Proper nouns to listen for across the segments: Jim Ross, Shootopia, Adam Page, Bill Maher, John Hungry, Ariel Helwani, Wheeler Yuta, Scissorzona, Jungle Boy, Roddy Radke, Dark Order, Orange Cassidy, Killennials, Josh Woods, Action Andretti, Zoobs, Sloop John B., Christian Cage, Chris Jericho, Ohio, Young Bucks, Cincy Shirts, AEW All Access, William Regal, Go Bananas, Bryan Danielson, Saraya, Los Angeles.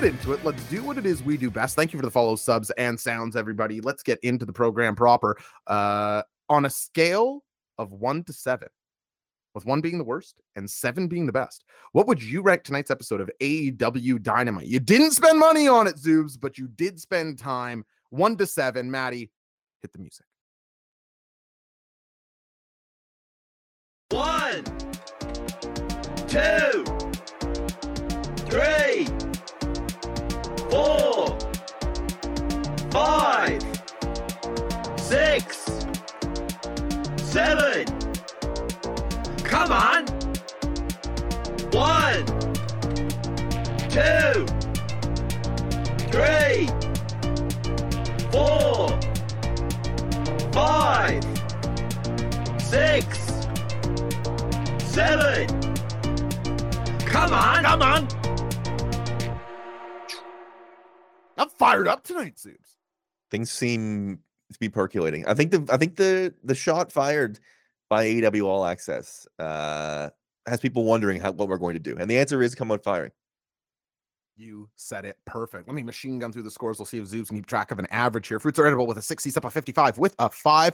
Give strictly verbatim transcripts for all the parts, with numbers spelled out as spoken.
get into it. Let's do what it is we do best. Thank you for the follow, subs, and sounds, everybody. Let's get into the program proper. Uh, on a scale of one to seven, with one being the worst and seven being the best, what would you rank tonight's episode of A E W Dynamite? You didn't spend money on it, Zoobs, but you did spend time. One to seven. Maddie, hit the music. One, two, three, four, five, six, seven. Come on. One, two, three, four, five, six, seven. Come on, come on. I'm fired up tonight, Zoobs. Things seem to be percolating. I think the I think the the shot fired by A E W All Access uh, has people wondering how what we're going to do, and the answer is come on firing. You said it perfect. Let me machine gun through the scores. We'll see if Zoobs can keep track of an average here. Fruits are edible with a six. He's up a fifty-five with a five.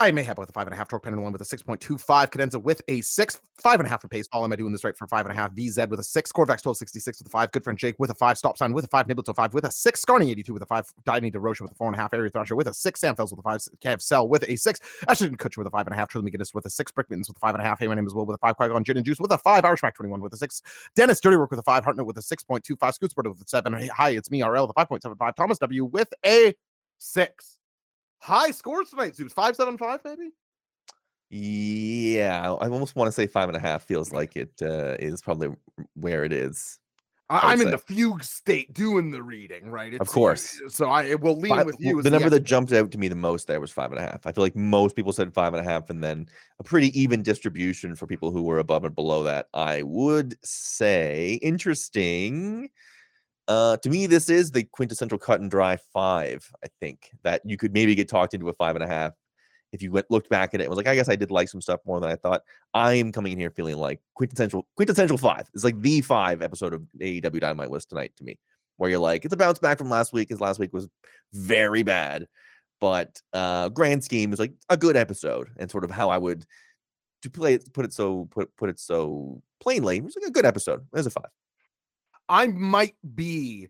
I may have with a five and a half. Torque Pen and one with a six point two five. Cadenza with a six. Five and a half for Pace. All am I doing this right for five and a half. V Z with a six. Corvax twelve sixty-six with a five. Good friend Jake with a five. Stop sign with a five. Niblet five with a six. Scarny eighty-two with a five. Diane DeRoche with a four and a half. Area Thrasher with a six. Sam Fells with a five. Cav Cell with a six. Ashton Kutcher with a five and a half. Trilly McGinnis with a six. Brickmans with a five and a half. Hey, my name is Will with a five. Qui-Gon Gin and Juice with a five. Irish Mac twenty-one with a six. Dennis Dirty Work with a five. Hartnett with a six point two five. Scootsport with a seven. Hi, it's me, R L with a five point seven five. Thomas W with a six. High scores tonight, Zoobs. Five, seven, five, maybe? Yeah, I almost want to say five and a half. Feels like it uh, is probably where it is. I I'm say. in the fugue state doing the reading, right? It's, of course. So I will lean five, with you. The number the that jumped out to me the most there was five and a half. I feel like most people said five and a half, and then a pretty even distribution for people who were above and below that. I would say interesting. Uh, to me, this is the quintessential cut and dry five, I think, that you could maybe get talked into a five and a half if you went looked back at it and was like, I guess I did like some stuff more than I thought. I am coming in here feeling like quintessential quintessential five. It's like the five episode of A E W Dynamite was tonight to me, where you're like, it's a bounce back from last week, because last week was very bad. But uh, grand scheme is like a good episode, and sort of how I would to play it, put it so put put it so plainly, it was like a good episode. It was a five. I might be,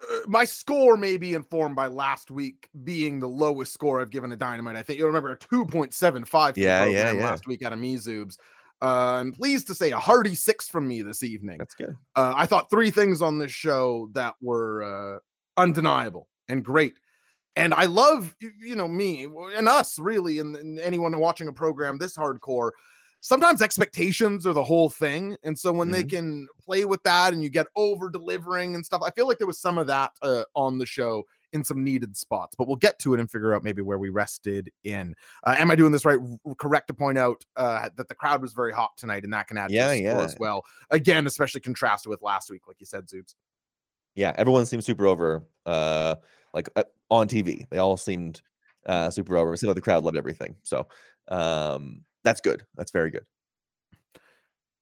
uh, my score may be informed by last week being the lowest score I've given a Dynamite. I think you'll remember a two point seven five yeah, yeah, yeah. last week out of me, Zoobs. Uh, I'm pleased to say a hearty six from me this evening. That's good. Uh, I thought three things on this show that were uh, undeniable and great. And I love, you know, me and us really, and, and anyone watching a program this hardcore. Sometimes expectations are the whole thing. And so when mm-hmm. they can play with that and you get over delivering and stuff, I feel like there was some of that uh, on the show in some needed spots, but we'll get to it and figure out maybe where we rested in. Uh, am I doing this right? Correct to point out uh, that the crowd was very hot tonight, and that can add yeah, to the score yeah. as well. Again, especially contrasted with last week, like you said, Zoobs. Yeah, everyone seemed super over, uh, like uh, on T V. They all seemed uh, super over. So the crowd loved everything. So, um, that's good. That's very good.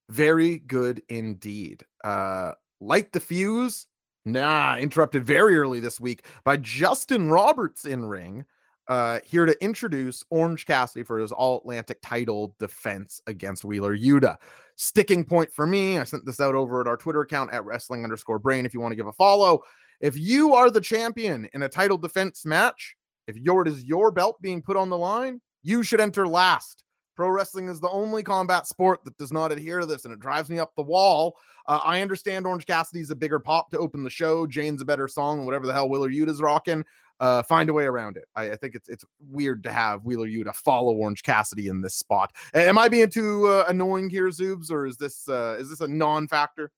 Very good indeed. Uh, light the fuse. Nah, interrupted very early this week by Justin Roberts in ring, uh, here to introduce Orange Cassidy for his All-Atlantic title defense against Wheeler Yuta. Sticking point for me, I sent this out over at our Twitter account at wrestling underscore brain if you want to give a follow. If you are the champion in a title defense match, if yours is your belt being put on the line, you should enter last. Pro wrestling is the only combat sport that does not adhere to this, and it drives me up the wall. Uh, I understand Orange Cassidy's a bigger pop to open the show. Jane's a better song, and whatever the hell Wheeler Yuta's rocking. Uh, find a way around it. I, I think it's it's weird to have Wheeler Yuta follow Orange Cassidy in this spot. Am I being too uh, annoying here, Zoobs, or is this uh, is this a non-factor?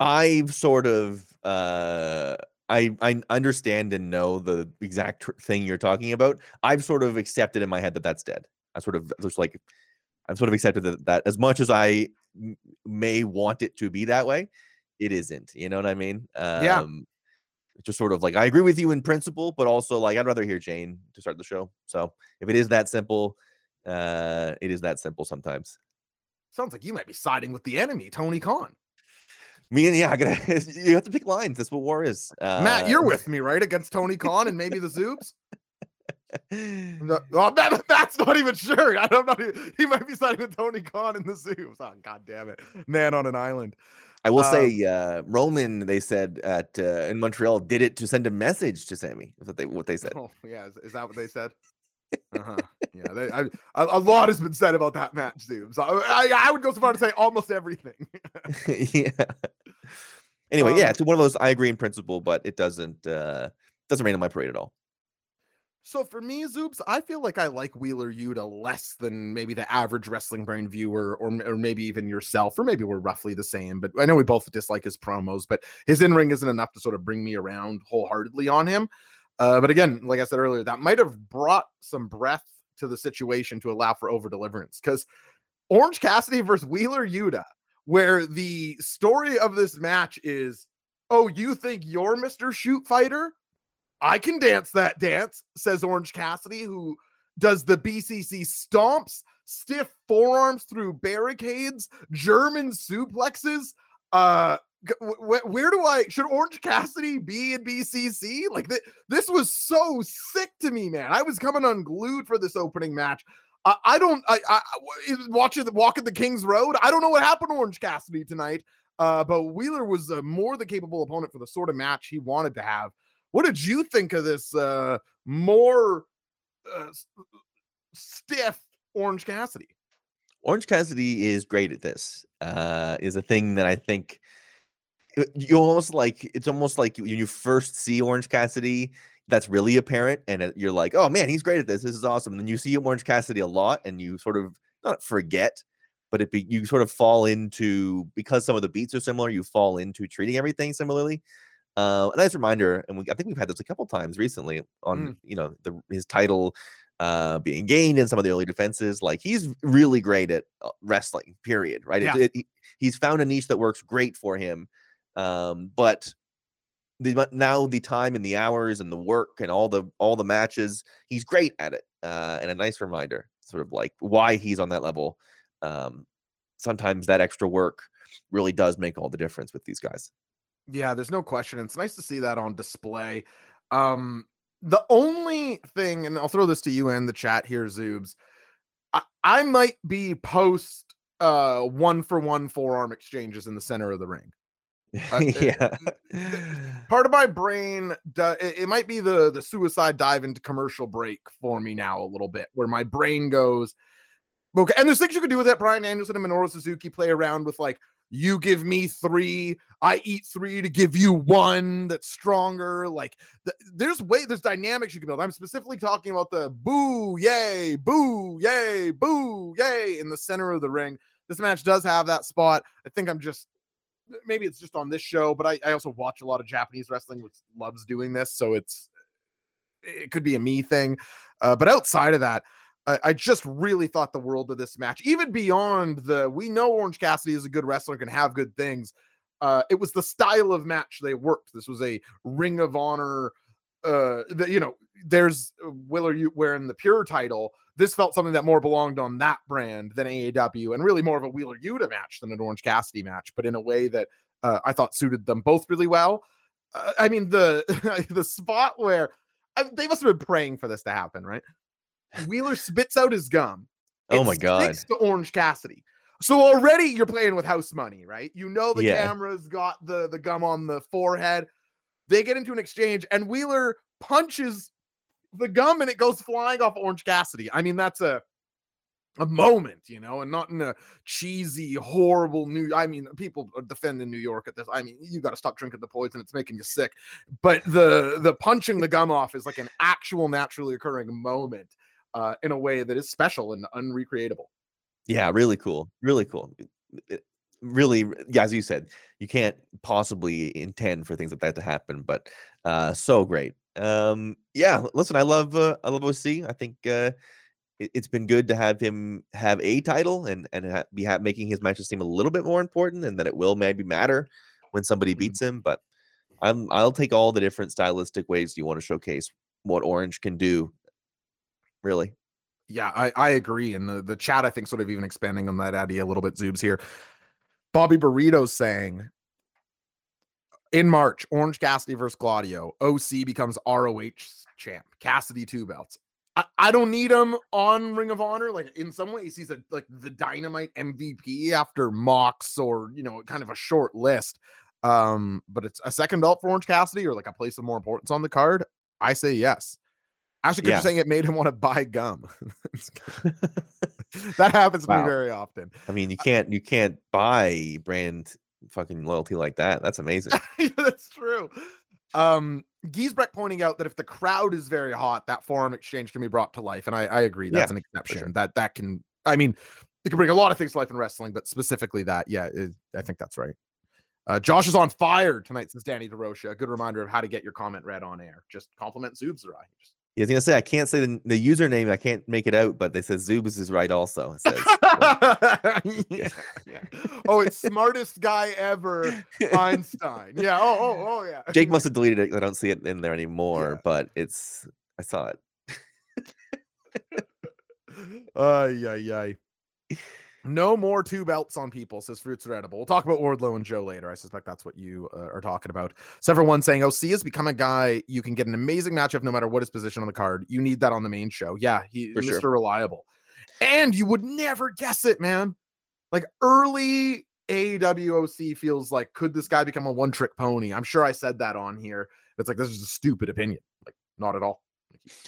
I've sort of uh, I I understand and know the exact thing you're talking about. I've sort of accepted in my head that that's dead. I sort of just like, I've sort of accepted that, that as much as I m- may want it to be that way, it isn't. You know what I mean? Um, yeah. Just sort of like, I agree with you in principle, but also like, I'd rather hear Jane to start the show. So if it is that simple, uh, it is that simple sometimes. Sounds like you might be siding with the enemy, Tony Khan. Me and yeah, I gotta, you have to pick lines. That's what war is. Uh, Matt, you're with me, right? Against Tony Khan and maybe the Zoobs. No, oh, that, that's not even sure. I don't know. He might be siding with Tony Khan and the Zoobs. Oh, God damn it, man on an island. I will um, say, uh, Roman, they said at uh, in Montreal, did it to send a message to Sammy. Is what they what they said. Oh yeah, is, is that what they said? Uh-huh. Yeah, they, I, a lot has been said about that match, Zoobs. So I, I would go so far to say almost everything. Yeah. Anyway, um, yeah, it's one of those. I agree in principle, but it doesn't uh, doesn't rain on my parade at all. So for me, Zoobs, I feel like I like Wheeler Yuta less than maybe the average wrestling brain viewer, or or maybe even yourself, or maybe we're roughly the same. But I know we both dislike his promos, but his in-ring isn't enough to sort of bring me around wholeheartedly on him. Uh, but again, like I said earlier, that might have brought some breath to the situation to allow for over-deliverance. Because Orange Cassidy versus Wheeler Yuta, where the story of this match is, oh, you think you're Mister Shoot Fighter? I can dance that dance, says Orange Cassidy, who does the B C C stomps, stiff forearms through barricades, German suplexes. Uh, wh- where do I, should Orange Cassidy be in B C C? Like th- this was so sick to me, man. I was coming unglued for this opening match. I, I don't, I, I, I watching the walk at the King's Road. I don't know what happened to Orange Cassidy tonight, uh, but Wheeler was a more than capable opponent for the sort of match he wanted to have. What did you think of this uh, more uh, stiff Orange Cassidy? Orange Cassidy is great at this. Uh, is a thing that I think you almost like. It's almost like when you first see Orange Cassidy, that's really apparent, and you're like, "Oh man, he's great at this. This is awesome." And then you see Orange Cassidy a lot, and you sort of not forget, but it be, you sort of fall into, because some of the beats are similar. You fall into treating everything similarly. Uh, a nice reminder, and we, I think we've had this a couple times recently on, mm. you know, the, his title uh, being gained in some of the early defenses. Like, he's really great at wrestling, period, right? Yeah. It, it, he's found a niche that works great for him. Um, but the, now the time and the hours and the work and all the all the matches, he's great at it. Uh, and a nice reminder, sort of like why he's on that level. Um, sometimes that extra work really does make all the difference with these guys. Yeah, there's no question. It's nice to see that on display. Um, the only thing, and I'll throw this to you in the chat here, Zoobs, I, I might be post uh, one-for-one forearm exchanges in the center of the ring. Uh, yeah. It, part of my brain, it, it might be the, the suicide dive into commercial break for me now a little bit, where my brain goes, okay, and there's things you could do with that. Bryan Danielson and Minoru Suzuki play around with, like, you give me three, I eat three to give you one that's stronger. Like, th- there's way, there's dynamics you can build. I'm specifically talking about the boo, yay, boo, yay, boo, yay in the center of the ring. This match does have that spot. I think I'm just, maybe it's just on this show, but I, I also watch a lot of Japanese wrestling, which loves doing this. So it's, it could be a me thing. Uh, but outside of that, I just really thought the world of this match, even beyond the, we know Orange Cassidy is a good wrestler, can have good things. Uh, it was the style of match they worked. This was a Ring of Honor. Uh, the, you know, there's Wheeler Yuta wearing the Pure title. This felt something that more belonged on that brand than A E W, and really more of a Wheeler Yuta match than an Orange Cassidy match, but in a way that uh, I thought suited them both really well. Uh, I mean, the, the spot where I, they must've been praying for this to happen, right? Wheeler spits out his gum. Oh my God. Sticks to Orange Cassidy. So already you're playing with house money, right? You know the yeah. camera's got the, the gum on the forehead. They get into an exchange, and Wheeler punches the gum and it goes flying off Orange Cassidy. I mean, that's a a moment, you know, and not in a cheesy, horrible new. I mean, people are defending New York at this. I mean, you got to stop drinking the poison. It's making you sick. But the the punching the gum off is like an actual naturally occurring moment. Uh, in a way that is special and unrecreatable. Yeah, really cool. Really cool. It really, yeah, as you said, you can't possibly intend for things like that to happen, but uh, so great. Um, yeah, listen, I love uh, I love O C. I think uh, it, it's been good to have him have a title and, and ha- be ha- making his matches seem a little bit more important, and that it will maybe matter when somebody beats him, but I'm, I'll take all the different stylistic ways you want to showcase what Orange can do. Really? Yeah, I, I agree. And the, the chat, I think, sort of even expanding on that idea a little bit, Zoobs here. Bobby Burrito's saying, In March, Orange Cassidy versus Claudio. O C becomes R O H champ. Cassidy two belts. I, I don't need him on Ring of Honor. Like, in some ways, he's a, like the Dynamite M V P after Mox, or, you know, kind of a short list. Um, but it's a second belt for Orange Cassidy, or like a place of more importance on the card. I say yes. Actually, yes. You're saying it made him want to buy gum. That happens wow. to me very often. I mean, you can't you can't buy brand fucking loyalty like that. That's amazing. Yeah, that's true. Um, Giesbrecht pointing out that if the crowd is very hot, that forearm exchange can be brought to life, and I, I agree. That's yeah, an exception. Sure. That that can. I mean, it can bring a lot of things to life in wrestling, but specifically that. Yeah, it, I think that's right. Uh, Josh is on fire tonight since Danny DeRocha. A good reminder of how to get your comment read on air. Just compliment Zoob's right. Yeah, I was gonna say I can't say the, the username. I can't make it out, but they said Zubas is right. Also, it says, yeah, yeah. Oh, it's smartest guy ever, Einstein. Yeah. Oh, oh, oh, yeah. Jake must have deleted it. I don't see it in there anymore, yeah. But it's I saw it. uh, yeah, yeah. No more two belts on people, says Fruits Are Edible. We'll talk about Wardlow and Joe later. I suspect that's what you uh, are talking about. Several one saying, O C has become a guy you can get an amazing matchup no matter what his position on the card. You need that on the main show. Yeah, he's Mister Sure. Reliable. And you would never guess it, man. Like, early A E W O C feels like, could this guy become a one-trick pony? I'm sure I said that on here. It's like, this is a stupid opinion. Like, not at all.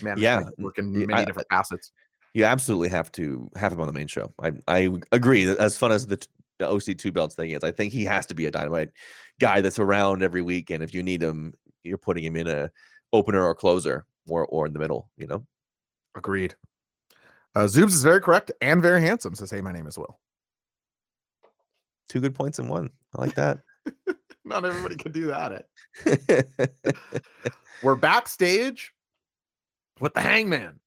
Man, yeah. Work in many I, different facets. You absolutely have to have him on the main show. I I agree. As fun as the, the O C two belts thing is, I think he has to be a Dynamite guy that's around every week. And if you need him, you're putting him in a opener or closer or or in the middle. You know. Agreed. Uh, Zoobs is very correct and very handsome. Says, hey, my name is Will. Two good points in one. I like that. Not everybody can do that. We're backstage with the Hangman.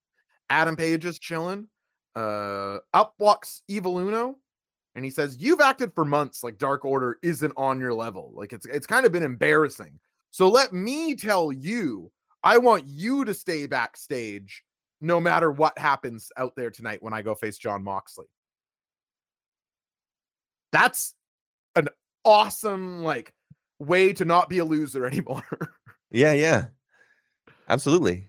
Adam Page is chilling. Uh, up walks Evil Uno, and he says, "You've acted for months like Dark Order isn't on your level. Like it's it's kind of been embarrassing. So let me tell you, I want you to stay backstage, no matter what happens out there tonight when I go face Jon Moxley." That's an awesome like way to not be a loser anymore. Yeah, yeah, absolutely.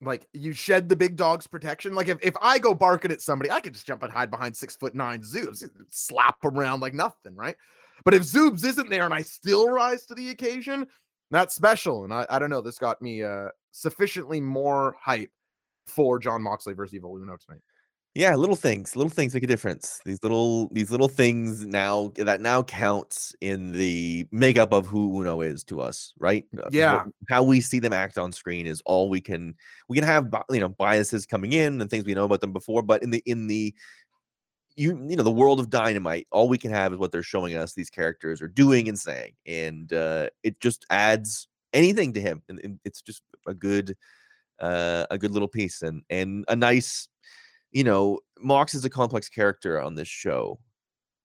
Like, you shed the big dog's protection. Like, if, if I go barking at somebody, I could just jump and hide behind six foot nine Zoobs, slap around like nothing, right? But if Zoobs isn't there and I still rise to the occasion, that's special. And I, I don't know, this got me uh, sufficiently more hype for Jon Moxley versus Evil Uno tonight. Yeah, little things, little things make a difference. These little these little things now that now counts in the makeup of who Uno is to us, right? Yeah, how we see them act on screen is all we can. We can have, you know, biases coming in and things we know about them before, but in the in the you you know the world of Dynamite, all we can have is what they're showing us. These characters are doing and saying, and uh, it just adds anything to him, and, and it's just a good uh, a good little piece and and a nice. You know, Mox is a complex character on this show.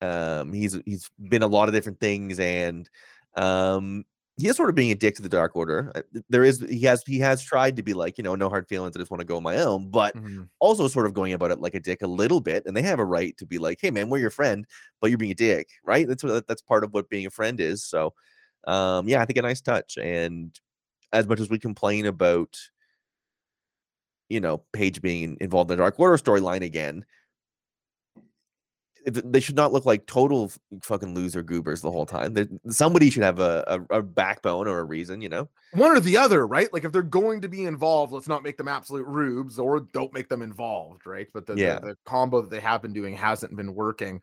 Um, he's he's been a lot of different things, and um, he is sort of being a dick to the Dark Order. There is he has he has tried to be like, you know, no hard feelings. I just want to go my own, but mm-hmm. also sort of going about it like a dick a little bit. And they have a right to be like, hey man, we're your friend, but you're being a dick, right? That's what, that's part of what being a friend is. So, um, yeah, I think a nice touch. And as much as we complain about, you know, Paige being involved in the Dark Order storyline again, they should not look like total fucking loser goobers the whole time. They're, somebody should have a, a, a backbone or a reason, you know? One or the other, right? Like, if they're going to be involved, let's not make them absolute rubes or don't make them involved, right? But the, yeah. the, the combo that they have been doing hasn't been working.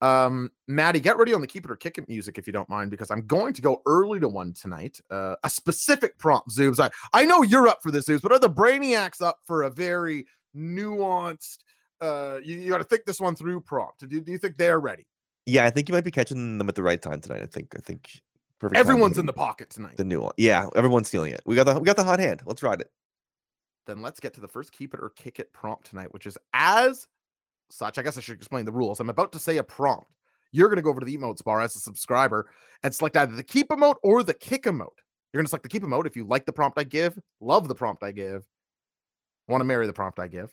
Um, Maddie, get ready on the Keep It or Kick It music if you don't mind, because I'm going to go early to one tonight. Uh, a specific prompt, Zoobs. I, I know you're up for this, Zoobs, but are the Brainiacs up for a very nuanced, uh, you, you got to think this one through prompt? Do, do you think they're ready? Yeah, I think you might be catching them at the right time tonight. I think, I think perfect. Everyone's in the pocket tonight. The nuance. Yeah, everyone's feeling it. We got the, we got the hot hand. Let's ride it. Then let's get to the first Keep It or Kick It prompt tonight, which is as such. I guess I should explain the rules. I'm about to say a prompt. You're going to go over to the emotes bar as a subscriber and select either the keep emote or the kick emote. You're going to select the keep emote if you like the prompt I give, love the prompt I give, want to marry the prompt I give,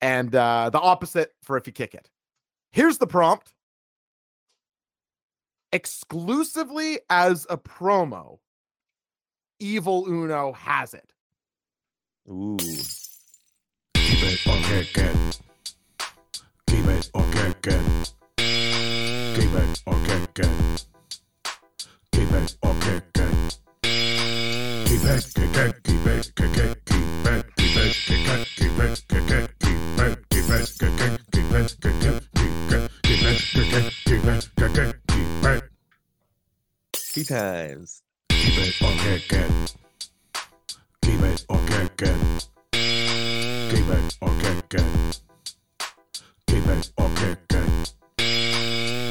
and uh, the opposite for if you kick it. Here's the prompt. exclusively as a promo, Evil Uno has it. Ooh. Keep it on kickin'. Keep it on kickin'. Keep it on kickin'. Keep it on kickin'. Keep it, keep it, keep it, keep it, keep it, keep it, keep it, keep it, keep it, keep it, keep it, keep it, keep it, keep it, keep it, keep it, keep it, keep it. Three times. Keep it on kickin'. Keep it on kickin'. Keep it on kickin'. Keep it on kickin'.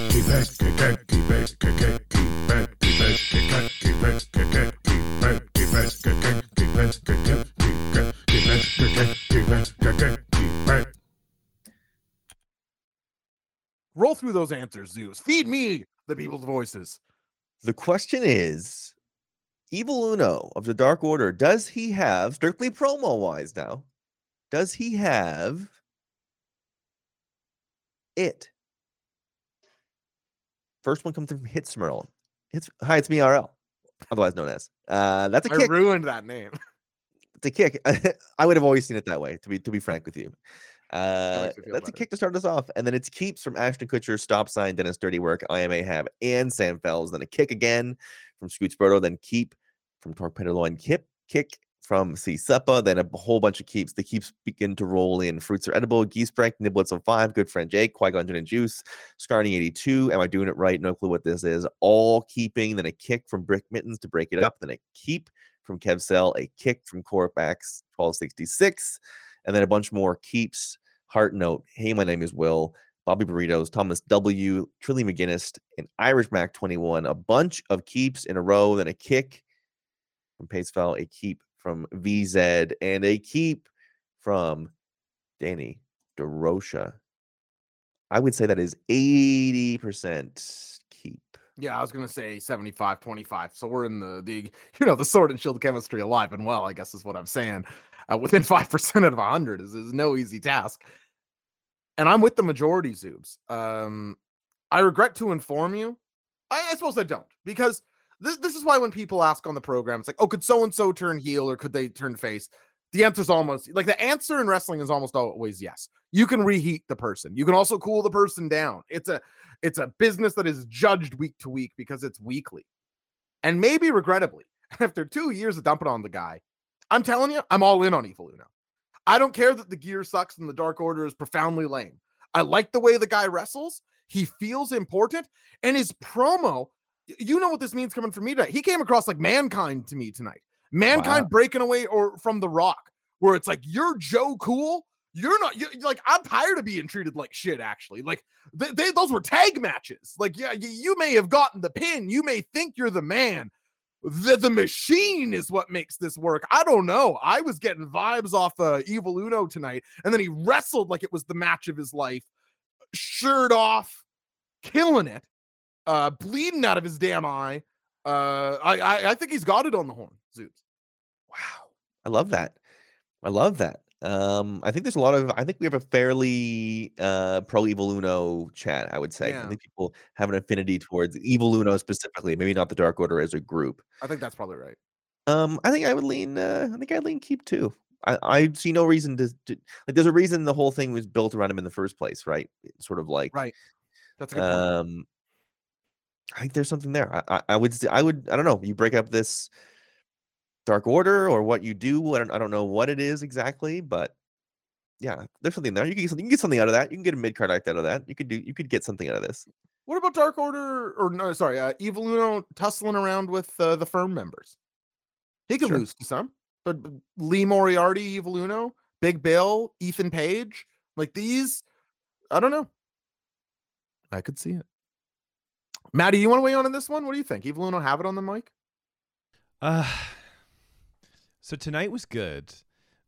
Keep it, keep it, keep it, keep it, keep it, keep it, keep it, keep it, keep it, keep it, keep it, keep it, keep it, keep it, keep it, keep it, keep it, keep it. Roll through those answers, Zeus. Feed me the people's voices. The question is, Evil Uno of the Dark Order, does he have, strictly promo-wise now, does he have it? First one comes from Hitsmerl. It's, hi, it's me, R L, otherwise known as. Uh, that's a kick. I ruined that name. It's a kick. I would have always seen it that way, to be to be frank with you. Uh, that's better. A kick to start us off. And then it's keeps from Ashton Kutcher, Stop Sign, Dennis Dirty Work, I M A Have, and Sam Fells. Then a kick again from Scoots Brodo, then keep from Torpedo Loin, Kip, kick from C. Seppa, then a whole bunch of keeps. The keeps begin to roll in. Fruits Are Edible, Geesebreak, Niblets on Five, Good Friend Jake, Qui-Gon Gin and Juice, Scarny eighty-two, Am I Doing It Right? No clue what this is. All keeping, then a kick from Brick Mittens to break it up, then a keep from Kev Cell, a kick from Corpax twelve sixty-six, and then a bunch more keeps. Heart Note, Hey, My Name Is Will, Bobby Burritos, Thomas W, Trilly McGinnis, and Irish Mac twenty-one. A bunch of keeps in a row, then a kick from Pacefell, a keep from V Z, and a keep from Danny DeRocha. I would say that is eighty percent keep. Yeah, I was going to say seventy-five twenty-five. So we're in the, the, you know, the sword and shield chemistry alive and well, I guess is what I'm saying. Uh, within five percent out of one hundred is, is no easy task. And I'm with the majority, Zoobs. Um, I regret to inform you. I, I suppose I don't, because this this is why when people ask on the program, it's like, oh, could so-and-so turn heel or could they turn face? The answer's almost, like the answer in wrestling is almost always yes. You can reheat the person. You can also cool the person down. It's a it's a business that is judged week to week because it's weekly. And maybe regrettably, after two years of dumping on the guy, I'm telling you, I'm all in on Evil Uno. I don't care that the gear sucks and the Dark Order is profoundly lame. I like the way the guy wrestles. He feels important. And his promo, you know what this means coming from me tonight. He came across like Mankind to me tonight. Mankind wow. breaking away or from The Rock, where it's like, you're Joe Cool. You're not, you're, like, I'm tired of being treated like shit, actually. Like, they, they, those were tag matches. Like, yeah, you, you may have gotten the pin. You may think you're the man. The, the machine is what makes this work. I don't know. I was getting vibes off uh, Evil Uno tonight, and then he wrestled like it was the match of his life, shirt off, killing it, uh, bleeding out of his damn eye. Uh, I, I I think he's got it on the horn, Zeus. Wow, I love that. I love that. Um, I think there's a lot of. I think we have a fairly uh, pro Evil Uno chat. I would say yeah. I think people have an affinity towards Evil Uno specifically. Maybe not the Dark Order as a group. I think that's probably right. Um, I think I would lean. Uh, I think I lean keep too. I, I see no reason to, to like. There's a reason the whole thing was built around him in the first place, right? Sort of like right. That's a good um. Point. I think there's something there. I, I, I would. I would. I don't know. You break up this Dark Order or what you do. I don't I don't know what it is exactly, but yeah, there's something there. You can get something, you can get something out of that. You can get a mid-card act out of that. You could do you could get something out of this. What about Dark Order or no, sorry, uh, Evil Uno tussling around with uh, the firm members? He could sure. lose to some, but Lee Moriarty, Evil Uno, Big Bill, Ethan Page, like these, I don't know. I could see it. Maddie, you want to weigh on in this one? What do you think? Evil Uno have it on the mic? Uh So tonight was good,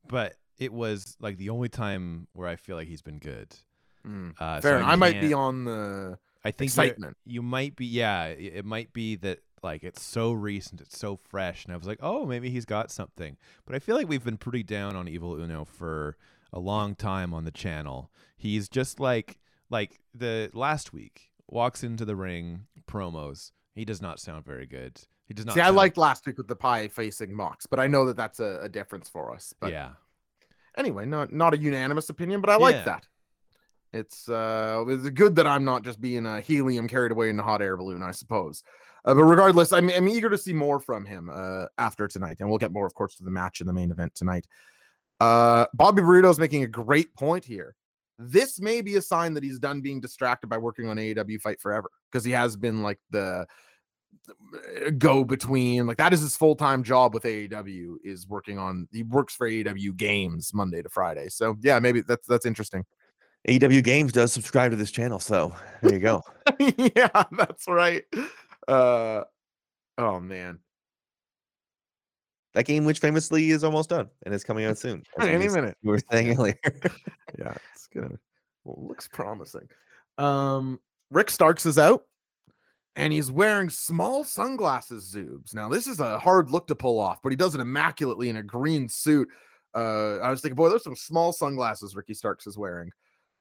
but it was like the only time where I feel like he's been good. Mm, uh, fair. So I, I might be on the I think excitement. You might be. Yeah, it might be that like it's so recent. It's so fresh. And I was like, oh, maybe he's got something. But I feel like we've been pretty down on Evil Uno for a long time on the channel. He's just like like the last week walks into the ring, promos. He does not sound very good. He does not. See, sound... I liked last week with the pie facing Mox, but I know that that's a, a difference for us. But yeah. Anyway, not not a unanimous opinion, but I like yeah. that. It's uh, it's good that I'm not just being a helium carried away in the hot air balloon, I suppose. Uh, but regardless, I'm I'm eager to see more from him uh, after tonight, and we'll get more, of course, to the match in the main event tonight. Uh, Bobby Burrito's making a great point here. This may be a sign that he's done being distracted by working on A E W Fight Forever, because he has been like the go-between. Like, that is his full-time job with A E W, is working on, he works for A E W Games Monday to Friday. So yeah, maybe that's that's interesting. A E W Games does subscribe to this channel, so there you go. Yeah, that's right. Uh, oh man, that game, which famously is almost done and is coming out soon. Any minute. You were saying earlier. Yeah, it's good. Well, it looks promising. Um, Rick Starks is out, and he's wearing small sunglasses, Zoobs. Now, this is a hard look to pull off, but he does it immaculately in a green suit. Uh, I was thinking, boy, there's some small sunglasses Ricky Starks is wearing.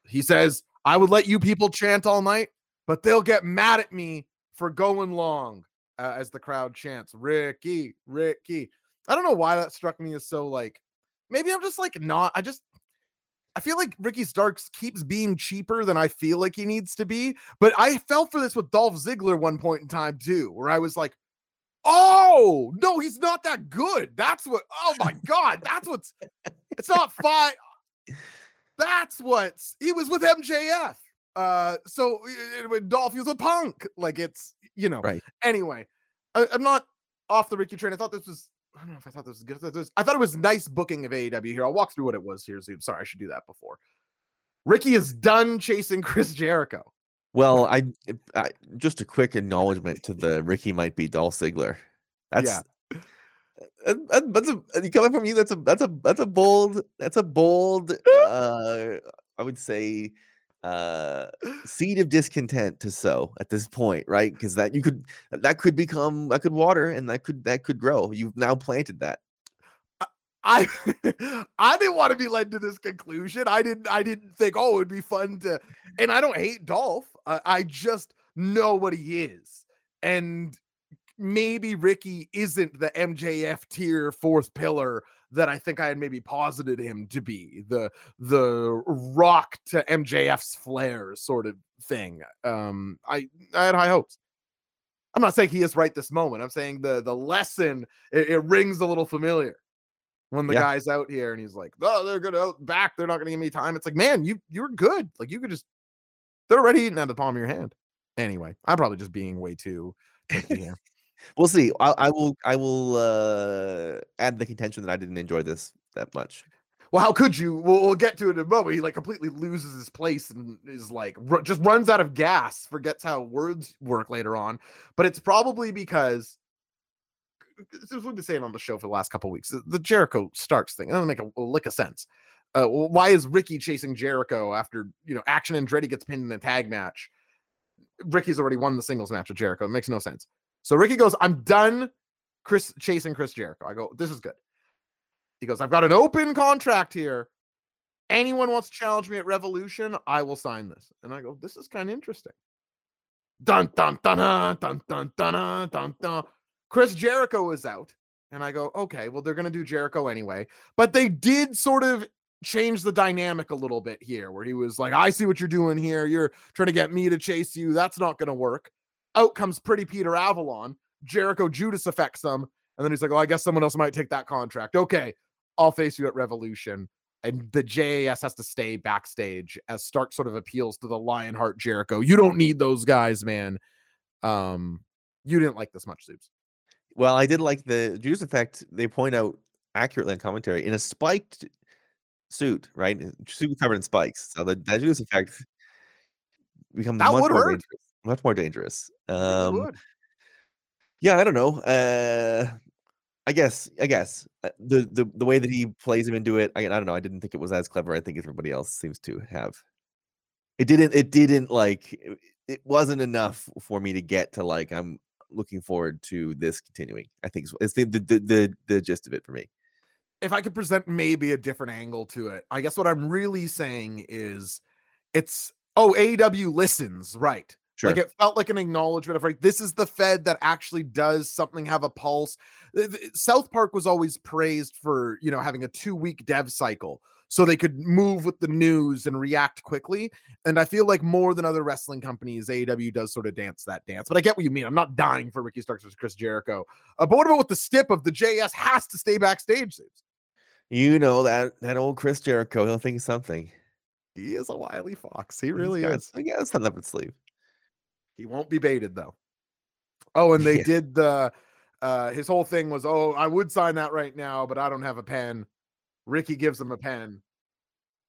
He says, I would let you people chant all night, but they'll get mad at me for going long, uh, as the crowd chants, Ricky, Ricky. I don't know why that struck me as so, like, maybe I'm just, like, not, I just, I feel like Ricky Starks keeps being cheaper than I feel like he needs to be, but I fell for this with Dolph Ziggler one point in time, too, where I was like, oh, no, he's not that good, that's what, oh my god, that's what's, it's not fine, that's what's, he was with M J F, uh, so, when Dolph, he was a punk, like, it's, you know, right. Anyway, I, I'm not off the Ricky train, I thought this was, I don't know if I thought this was good. I thought it was nice booking of A E W here. I'll walk through what it was here, Zoom. Sorry, I should do that before. Ricky is done chasing Chris Jericho. Well, I, I just a quick acknowledgement to the Ricky might be Dolph Ziggler. That's yeah. That's a, coming from you. That's a that's a that's a bold that's a bold. Uh, I would say. Uh, seed of discontent to sow at this point, right? Because that you could that could become that could water and that could that could grow. You've now planted that. I I didn't want to be led to this conclusion. I didn't I didn't think oh it would be fun to, and I don't hate Dolph. I, I just know what he is, and maybe Ricky isn't the M J F tier fourth pillar that I think I had maybe posited him to be, the the Rock to M J F's Flair sort of thing. Um, I, I had high hopes. I'm not saying he is right this moment. I'm saying the the lesson, it, it rings a little familiar when the yeah. guy's out here and he's like, oh, they're going out back, they're not going to give me time. It's like, man, you you're good. Like, you could just, they're already eating out of the palm of your hand. Anyway, I'm probably just being way too picky here. We'll see. I, I will. I will uh, add the contention that I didn't enjoy this that much. Well, how could you? We'll, we'll get to it in a moment. He like completely loses his place and is like r- just runs out of gas. Forgets how words work later on. But it's probably because this is what we've been saying on the show for the last couple of weeks. The Jericho Starks thing. It doesn't make a, a lick of sense. Uh, why is Ricky chasing Jericho after, you know, Action Andretti gets pinned in a tag match? Ricky's already won the singles match with Jericho. It makes no sense. So Ricky goes, I'm done Chris chasing Chris Jericho. I go, this is good. He goes, I've got an open contract here. Anyone wants to challenge me at Revolution, I will sign this. And I go, this is kind of interesting. Dun, dun, dun, dun, dun, dun, dun, dun, dun. Chris Jericho is out. And I go, okay, well, they're going to do Jericho anyway. But they did sort of change the dynamic a little bit here, where he was like, I see what you're doing here. You're trying to get me to chase you. That's not going to work. Out comes Pretty Peter Avalon. Jericho Judas affects them. And then he's like, well, I guess someone else might take that contract. Okay, I'll face you at Revolution. And the J A S has to stay backstage as Stark sort of appeals to the Lionheart Jericho. You don't need those guys, man. Um, you didn't like this much, Zoops. Well, I did like the Judas effect. They point out accurately in commentary in a spiked suit, right? Suit covered in spikes. So the that Judas effect becomes that much more hurt. dangerous. Much more dangerous. Um, yeah, I don't know. Uh, I guess, I guess the, the the way that he plays him into it, I, I don't know. I didn't think it was as clever. I think everybody else seems to have. It didn't. It didn't like. It, it wasn't enough for me to get to like. I'm looking forward to this continuing. I think it's the the the the, the gist of it for me. If I could present maybe a different angle to it, I guess what I'm really saying is, it's oh A E W listens, right? Sure. Like, it felt like an acknowledgement of, like, this is the Fed that actually does something, have a pulse. South Park was always praised for, you know, having a two-week dev cycle so they could move with the news and react quickly. And I feel like more than other wrestling companies, A E W does sort of dance that dance. But I get what you mean. I'm not dying for Ricky Starks versus Chris Jericho. Uh, but what about with the stip of the J S has to stay backstage? You know, that, that old Chris Jericho, he'll think something. He is a wily fox. He really He's got, is. Yeah, it's not up its sleeve. He won't be baited, though. Oh, and they yeah. did the, uh, his whole thing was, oh, I would sign that right now, but I don't have a pen. Ricky gives him a pen.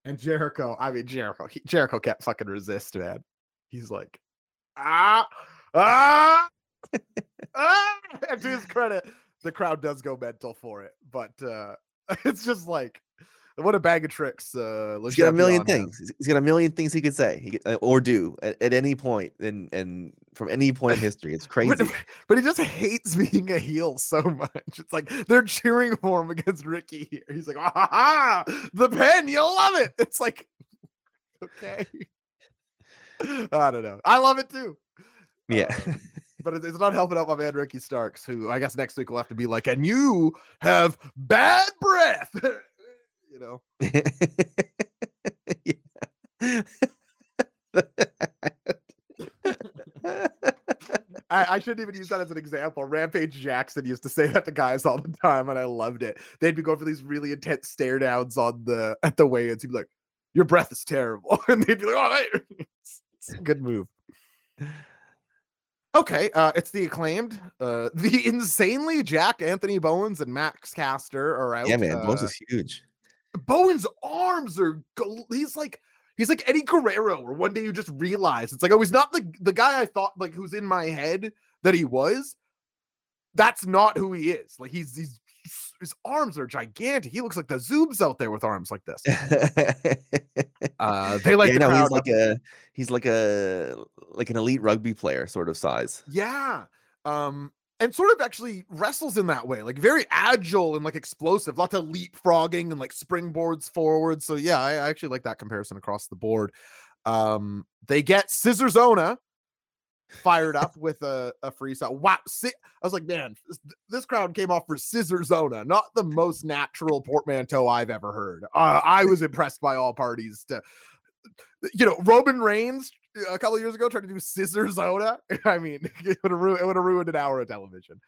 And Jericho, I mean, Jericho, he, Jericho can't fucking resist, man. He's like, ah, ah, ah. And to his credit, the crowd does go mental for it. But uh, it's just like, what a bag of tricks. Uh, He's got a million things. Has. He's got a million things he could say he could, or do at, at any point and and from any point in history. It's crazy. but, but he just hates being a heel so much. It's like they're cheering for him against Ricky here. He's like, ah, the pen, you'll love it. It's like, okay. I don't know. I love it too. Yeah. Um, but it's not helping out my man Ricky Starks, who I guess next week will have to be like, and you have bad breath. You know, I, I shouldn't even use that as an example. Rampage Jackson used to say that to guys all the time, and I loved it. They'd be going for these really intense stare downs on the at the weigh-ins. He'd be like, "Your breath is terrible," and they'd be like, "All right, it's, it's a good move." Okay, uh, it's the Acclaimed. Uh, the insanely jacked Anthony Bowens and Max Caster are out. Yeah, man, Bowens uh, is huge. Bowens' arms are, he's like, he's like Eddie Guerrero, or one day you just realize, it's like, oh, he's not the, the guy I thought, like, who's in my head that he was. That's not who he is. Like, he's, he's his arms are gigantic. He looks like the Zoobs out there with arms like this. uh, they like, yeah, the no, he's like a, he's like a, like an elite rugby player sort of size. Yeah. Um, And sort of actually wrestles in that way, like very agile and like explosive, lots of leapfrogging and like springboards forward. So yeah, I actually like that comparison across the board. Um, they get Scissorzona fired up with a, a freestyle. Wow. I was like, man, this crowd came off for Scissorzona, not the most natural portmanteau I've ever heard. Uh, I was impressed by all parties to, you know, Roman Reigns a couple of years ago, trying to do Scissorzona. I mean, it would have ru- ruined an hour of television.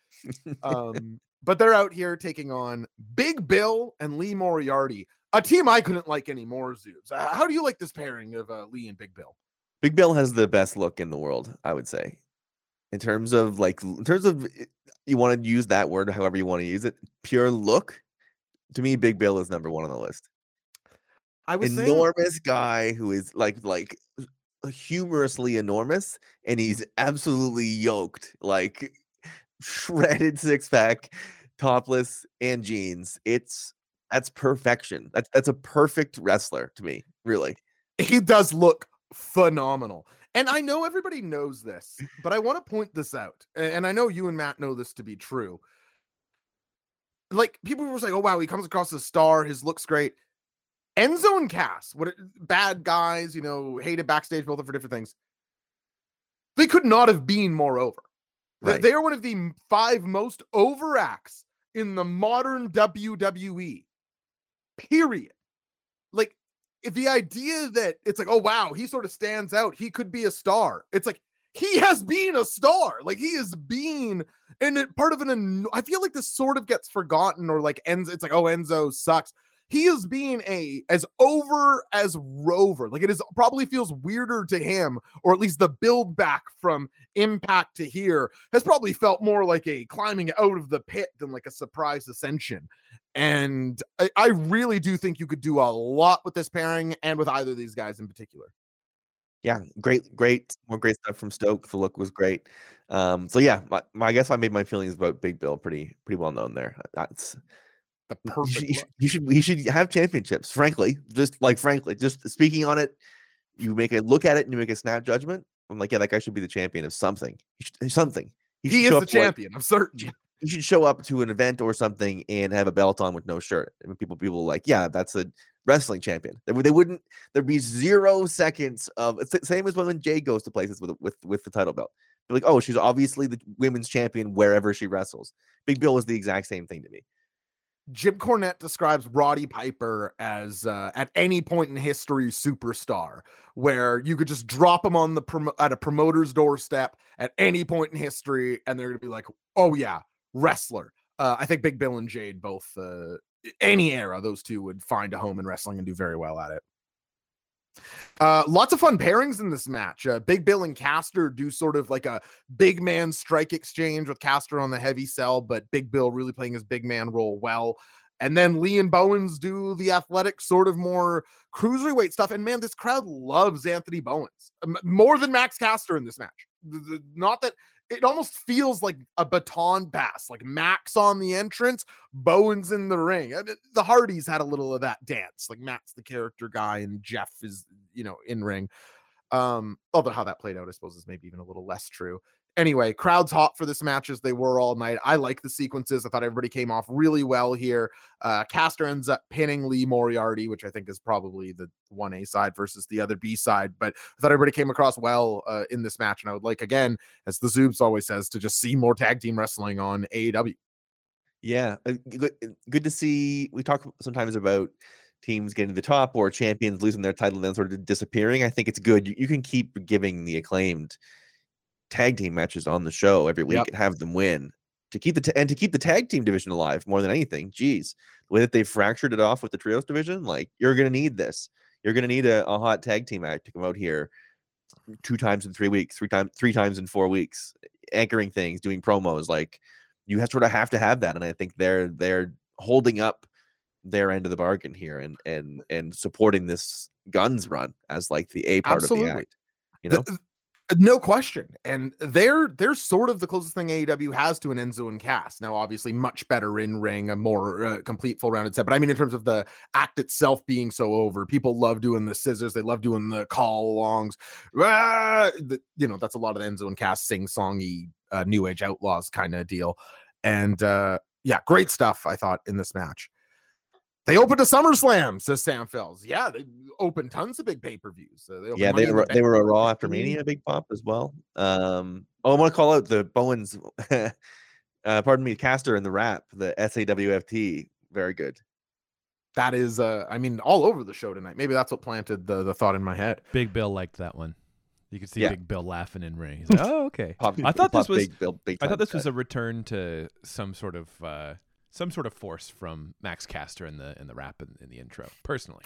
Um, but they're out here taking on Big Bill and Lee Moriarty, a team I couldn't like anymore, Zoobs. Uh, how do you like this pairing of uh, Lee and Big Bill? Big Bill has the best look in the world, I would say. In terms of like, in terms of, you want to use that word however you want to use it, pure look, to me, Big Bill is number one on the list. I was Enormous saying- guy who is like, like, humorously enormous, and he's absolutely yoked, like shredded six-pack, topless, and jeans. It's that's perfection. That's that's a perfect wrestler to me, really. He does look phenomenal. And I know everybody knows this, but I want to point this out. And I know you and Matt know this to be true. Like, people were saying, oh wow, he comes across as a star, his looks great. Enzo and Cass, what bad guys, you know, hated backstage, both for different things. They could not have been more over. Right. They are one of the five most over acts in the modern W W E. Period. Like, if the idea that it's like, oh wow, he sort of stands out, he could be a star. It's like, he has been a star. Like, he has been, and it, part of an. I feel like this sort of gets forgotten, or like Enzo. It's like, oh, Enzo sucks. He is being a as over as Rover. Like, it is probably feels weirder to him, or at least the build back from Impact to here has probably felt more like a climbing out of the pit than like a surprise ascension. And I, I really do think you could do a lot with this pairing and with either of these guys in particular. Yeah, great, great, more great stuff from Stoke. The look was great. Um, so yeah, my, my I guess I made my feelings about Big Bill pretty pretty well known there. That's. The perfect you, should, you should you should have championships, frankly. Just like frankly, just speaking on it, you make a look at it and you make a snap judgment. I'm like, yeah, that guy should be the champion of something. He should, something. He, he is the champion. Like, I'm certain. You should show up to an event or something and have a belt on with no shirt. I mean, people people are like, yeah, that's a wrestling champion. They, they wouldn't, there'd be zero seconds of, same as when Jay goes to places with with, with the title belt. They're like, oh, she's obviously the women's champion wherever she wrestles. Big Bill is the exact same thing to me. Jim Cornette describes Roddy Piper as uh, at any point in history superstar, where you could just drop him on the prom- at a promoter's doorstep at any point in history, and they're gonna be like, "Oh yeah, wrestler." Uh, I think Big Bill and Jade both, uh, any era, those two would find a home in wrestling and do very well at it. Uh, lots of fun pairings in this match. Uh, Big Bill and Caster do sort of like a big man strike exchange with Caster on the heavy cell, but Big Bill really playing his big man role well. And then Lee and Bowens do the athletic, sort of more cruiserweight stuff. And man, this crowd loves Anthony Bowens more than Max Caster in this match. Not that it almost feels like a baton pass, like Max on the entrance, Bowens in the ring. The Hardys had a little of that dance, like Matt's the character guy and Jeff is, you know, in ring. Um, although how that played out, I suppose, is maybe even a little less true. Anyway, crowd's hot for this match as they were all night. I like the sequences. I thought everybody came off really well here. Uh, Caster ends up pinning Lee Moriarty, which I think is probably the one A side versus the other B side. But I thought everybody came across well uh, in this match. And I would like, again, as the Zoobs always says, to just see more tag team wrestling on A E W. Yeah, good to see. We talk sometimes about teams getting to the top or champions losing their title and then sort of disappearing. I think it's good. You can keep giving the Acclaimed tag team matches on the show every week, yep, and have them win to keep the t- and to keep the tag team division alive more than anything. Geez, the way that they fractured it off with the trios division, like, you're gonna need this. You're gonna need a, a hot tag team act to come out here two times in three weeks, three times, three times in four weeks, anchoring things, doing promos. Like, you have sort of have to have that, and I think they're they're holding up their end of the bargain here and and and supporting this Guns run as like the A part, absolutely, of the act. You know. The, the- No question. And they're they're sort of the closest thing A E W has to an Enzo and Cass. Now, obviously, much better in ring, a more uh, complete, full-rounded set. But I mean, in terms of the act itself being so over, people love doing the scissors. They love doing the call-alongs. Ah! The, you know, that's a lot of the Enzo and Cass sing-songy uh, New Age Outlaws kind of deal. And, uh, yeah, great stuff, I thought, in this match. They opened a SummerSlam, says Sam Fells. Yeah, they opened tons of big pay-per-views. So they yeah, they were they were a Raw after Mania, big pop as well. Um, oh, I want to call out the Bowens, uh, pardon me, Caster and the Rap, the S A W F T, very good. That is, uh, I mean, all over the show tonight. Maybe that's what planted the, the thought in my head. Big Bill liked that one. You could see yeah. Big Bill laughing in ring. He's like, oh, okay. Pop, I thought this was big Bill, big I thought this cut. was a return to some sort of. Uh, Some sort of force from Max Caster in the in the rap in, in the intro. Personally,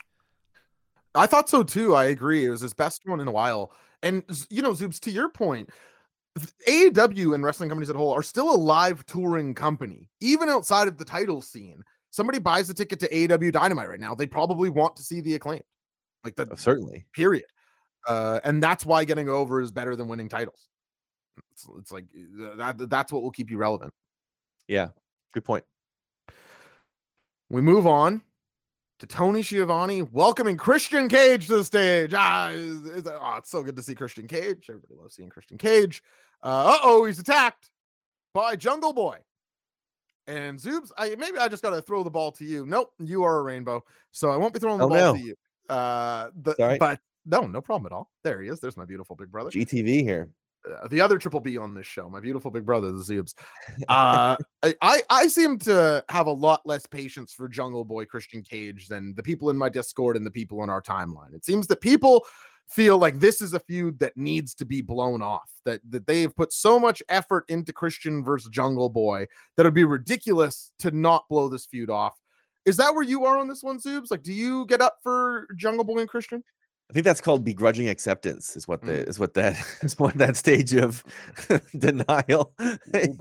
I thought so too. I agree. It was his best one in a while. And you know, Zoobs, to your point, A E W and wrestling companies as a whole are still a live touring company, even outside of the title scene. Somebody buys a ticket to A E W Dynamite right now, they probably want to see the Acclaimed, like the oh, certainly period. Uh, and that's why getting over is better than winning titles. It's, it's like that. That's what will keep you relevant. Yeah, good point. We move on to Tony Schiavone welcoming Christian Cage to the stage. Ah, it's, it's, oh, it's so good to see Christian Cage. Everybody loves seeing Christian Cage. Uh oh, he's attacked by Jungle Boy. And Zoobs, I, maybe I just got to throw the ball to you. Nope, you are a rainbow, so I won't be throwing the oh, ball no. to you. Uh, the, Sorry. But no, no problem at all. There he is. There's my beautiful big brother. G T V here. Uh, the other triple B on this show, my beautiful big brother, the Zoobs. Uh, I, I, I seem to have a lot less patience for Jungle Boy Christian Cage than the people in my Discord and the people on our timeline. It seems that people feel like this is a feud that needs to be blown off, that, that they've put so much effort into Christian versus Jungle Boy that it'd be ridiculous to not blow this feud off. Is that where you are on this one, Zoobs? Like, do you get up for Jungle Boy and Christian? I think that's called begrudging acceptance is what the mm. is what that is what that stage of denial is.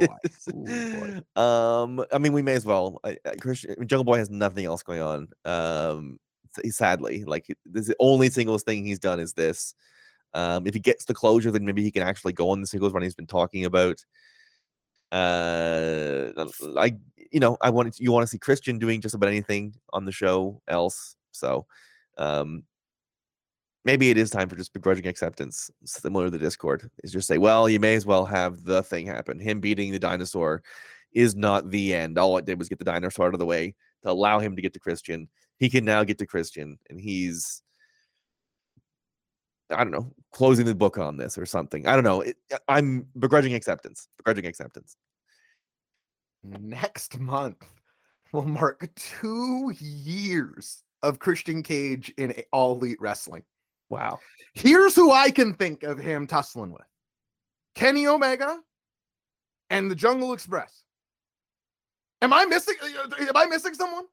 Ooh, Ooh, um I mean, we may as well. I, I, Christian Jungle Boy has nothing else going on. Um sadly, like, this is the only singles thing he's done is this. Um if he gets the closure, then maybe he can actually go on the singles run he's been talking about. Uh I you know, I want you want to see Christian doing just about anything on the show else. So, um maybe it is time for just begrudging acceptance, similar to the Discord, is just say, well, you may as well have the thing happen. Him beating the dinosaur is not the end. All it did was get the dinosaur out of the way to allow him to get to Christian. he can now get to Christian, and he's, I don't know, closing the book on this or something. I don't know. It, I'm begrudging acceptance. Begrudging acceptance. Next month will mark two years of Christian Cage in All Elite Wrestling. Wow. Here's who I can think of him tussling with. Kenny Omega and the Jungle Express. Am I missing? Am I missing someone?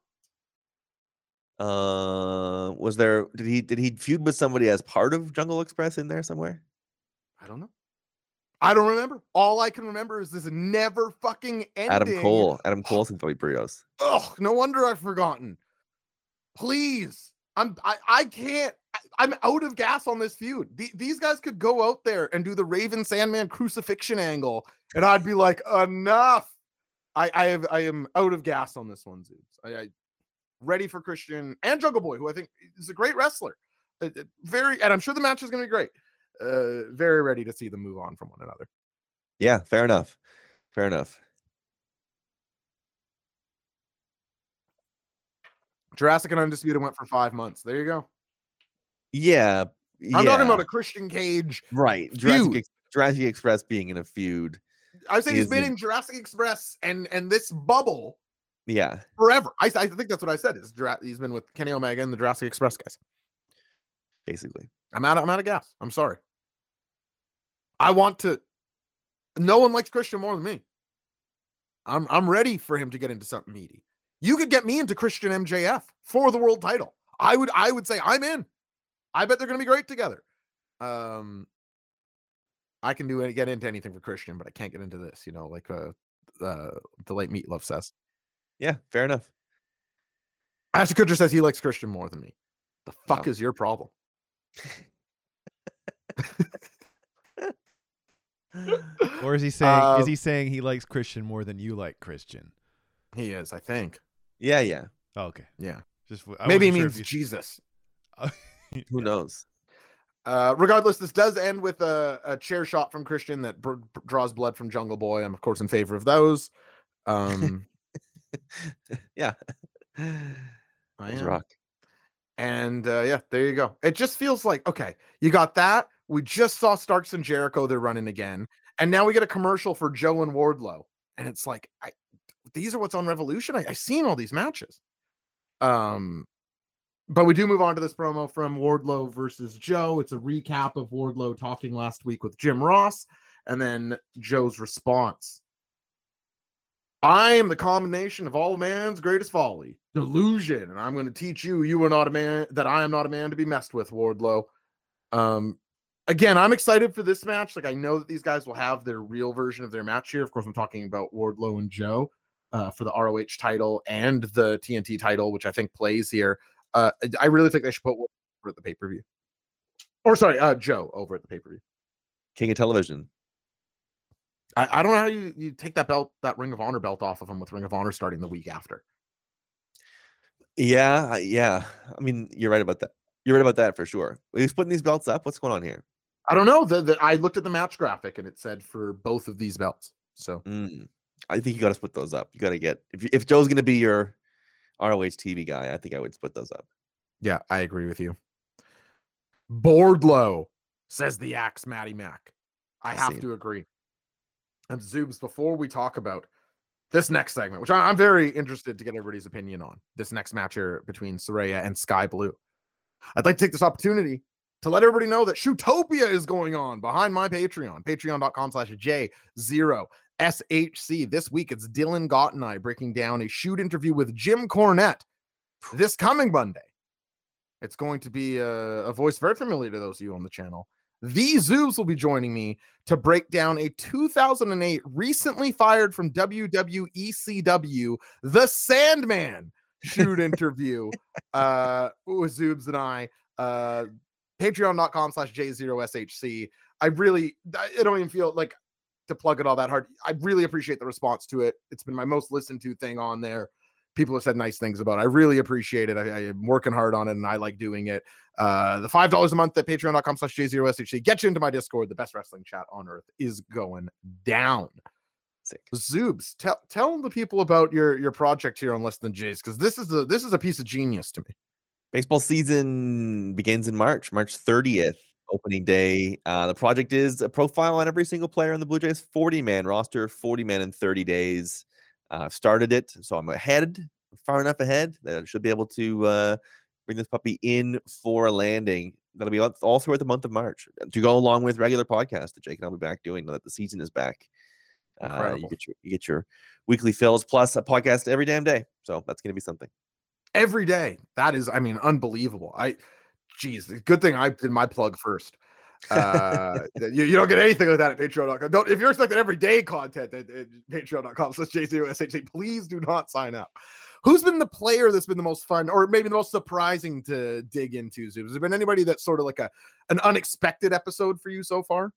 Uh, was there? Did he did he feud with somebody as part of Jungle Express in there somewhere? I don't know. I don't remember. All I can remember is this never fucking ending. Adam Cole. Adam Cole and Bobby Brios. Oh, no wonder I've forgotten. Please, I'm. I, I can't. I'm out of gas on this feud. The, these guys could go out there and do the Raven Sandman crucifixion angle, and I'd be like, enough. I I, have, I am out of gas on this one, dudes. I, I ready for Christian and Jungle Boy, who I think is a great wrestler. Uh, very, and I'm sure the match is going to be great. Uh, very ready to see them move on from one another. Yeah, fair enough. Fair enough. Jurassic and Undisputed went for five months. There you go. Yeah, yeah. I'm talking about a Christian Cage, right? Jurassic, Jurassic Express being in a feud. I think he's been in Jurassic Express and and this bubble, yeah, forever. I, I think that's what I said. Is he's been with Kenny Omega and the Jurassic Express guys, basically. I'm out. Of, I'm out of gas. I'm sorry. I want to. No one likes Christian more than me. I'm I'm ready for him to get into something meaty. You could get me into Christian M J F for the world title. I would. I would say I'm in. I bet they're going to be great together. Um, I can do any, get into anything for Christian, but I can't get into this, you know, like uh, uh, the late Meatloaf says. Yeah, fair enough. Ashton Kutcher says he likes Christian more than me. The fuck wow. is your problem? Or is he saying uh, is he saying he likes Christian more than you like Christian? He is, I think. Yeah, yeah. Oh, okay. Yeah. Just I maybe he sure means you... Jesus. Who knows? Uh, regardless, this does end with a, a chair shot from Christian that br- br- draws blood from Jungle Boy. I'm, of course, in favor of those. Um, yeah. I am. Rock. And, uh, yeah, there you go. It just feels like, okay, you got that. We just saw Starks and Jericho. They're running again. And now we get a commercial for Joe and Wardlow. And it's like, I, these are what's on Revolution. I, I've seen all these matches. Um. But we do move on to this promo from Wardlow versus Joe. It's a recap of Wardlow talking last week with Jim Ross and then Joe's response. I am the combination of all man's greatest folly, delusion, and I'm going to teach you you are not a man, that I am not a man to be messed with, Wardlow. Um, again, I'm excited for this match. Like, I know that these guys will have their real version of their match here. Of course, I'm talking about Wardlow and Joe uh, for the R O H title and the T N T title, which I think plays here. Uh, I really think they should put Wardlow over at the pay-per-view. Or sorry, uh, Joe over at the pay-per-view. King of television. I, I don't know how you, you take that belt, that Ring of Honor belt off of him with Ring of Honor starting the week after. Yeah, yeah. I mean, you're right about that. You're right about that for sure. He's putting these belts up. What's going on here? I don't know. The, the, I looked at the match graphic and it said for both of these belts. So mm, I think you got to split those up. You got to get if if Joe's going to be your R O H T V guy, I think I would split those up. Yeah, I agree with you. Wardlow says the axe, Matty Mac. I have Same. to agree. And Zoobs, before we talk about this next segment, which I'm very interested to get everybody's opinion on, this next match here between Saraya and Skye Blue, I'd like to take this opportunity to let everybody know that Shootopia is going on behind my Patreon, patreon dot com slash J zero. S H C. This week, it's Dylan Gott and I breaking down a shoot interview with Jim Cornette this coming Monday. It's going to be a, a voice very familiar to those of you on the channel. The Zoobs will be joining me to break down a two thousand eight recently fired from W W E C W, The Sandman shoot interview uh, with Zoobs and I. Uh, patreon dot com slash J zero S H C. I really, I don't even feel like to plug it all that hard. I really appreciate the response to it. It's been my most listened to thing on there. People have said nice things about it. I really appreciate it. I, I am working hard on it and I like doing it. Uh, the five dollars a month at patreon dot com slash J zero S H C gets you into my Discord. The best wrestling chat on earth is going down. fantastic. Zoobs, tell tell the people about your your project here on Less Than Jays, because this is a this is a piece of genius to me. Baseball season begins in March, March thirtieth, opening day. Uh, the project is a profile on every single player in the Blue Jays forty-man roster, forty men in thirty days. I've uh, started it, so I'm ahead, far enough ahead that I should be able to uh, bring this puppy in for a landing. That'll be all throughout the month of March to go along with regular podcasts that Jake and I'll be back doing now that the season is back. Uh, you get your you get your weekly fills plus a podcast every damn day. So that's going to be something. Every day. That is, I mean, unbelievable. I, geez, good thing I did my plug first. Uh, you, you don't get anything like that at patreon dot com. Don't, if you're expecting everyday content at, at patreon dot com slash J C U S H C, please do not sign up. Who's been the player that's been the most fun or maybe the most surprising to dig into, Zoom? Has there been anybody that's sort of like a an unexpected episode for you so far?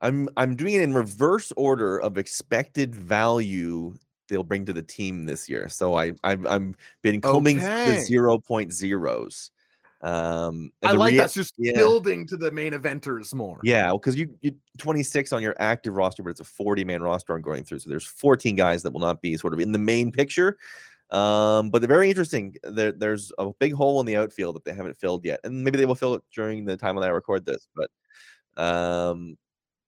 I'm I'm doing it in reverse order of expected value they'll bring to the team this year. So I I've I'm been combing okay. the zero point zeros. Um, I like rea- that's just yeah. building to the main eventers more. Yeah, because you you twenty-six on your active roster, but it's a forty-man roster I'm going through. So there's fourteen guys that will not be sort of in the main picture. Um, but they're very interesting. There, there's a big hole in the outfield that they haven't filled yet, and maybe they will fill it during the time when I record this. But, um,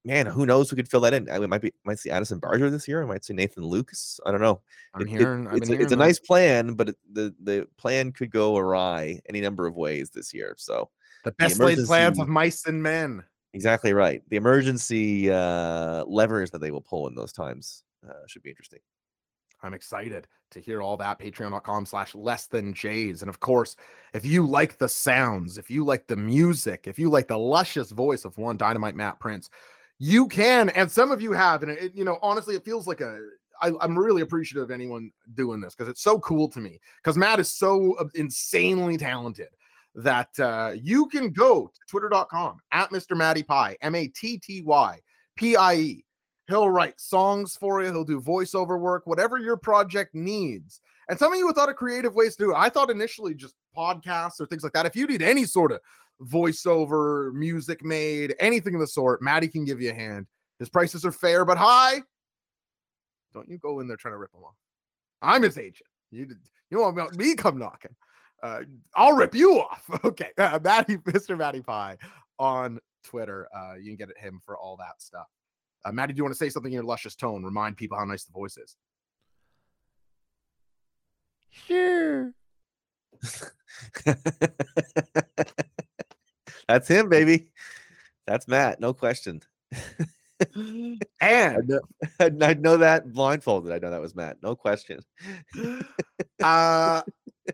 man, who knows who could fill that in? I mean, might be might see Addison Barger this year. I might see Nathan Lucas. I don't know. I'm it, hearing. It, it's a, it's a nice plan, but it, the the plan could go awry any number of ways this year. So the best laid plans of mice and men. Exactly right. The emergency uh, levers that they will pull in those times uh, should be interesting. I'm excited to hear all that. Patreon dot com slash less than jays. And of course, if you like the sounds, if you like the music, if you like the luscious voice of one Dynamite Matt Prince, you can. And some of you have. And it, you know, honestly, it feels like a, I, I'm really appreciative of anyone doing this because it's so cool to me. Because Matt is so insanely talented that uh, you can go to twitter dot com at Mister Matty Pie, M A T T Y P I E. He'll write songs for you. He'll do voiceover work, whatever your project needs. And some of you thought of creative ways to do it. I thought initially just podcasts or things like that. If you need any sort of voiceover, music made, anything of the sort, Maddie can give you a hand. His prices are fair but high. Don't you go in there trying to rip him off. I'm his agent. You, you don't want me come knocking. Uh, I'll rip you off. Okay. Uh, Maddie, Mister Matty Pie on Twitter. Uh, you can get at him for all that stuff. Uh, Maddie, do you want to say something in your luscious tone? Remind people how nice the voice is. Sure. That's him, baby. That's Matt, no question. And I know, I know that blindfolded. I know that was Matt, no question. uh,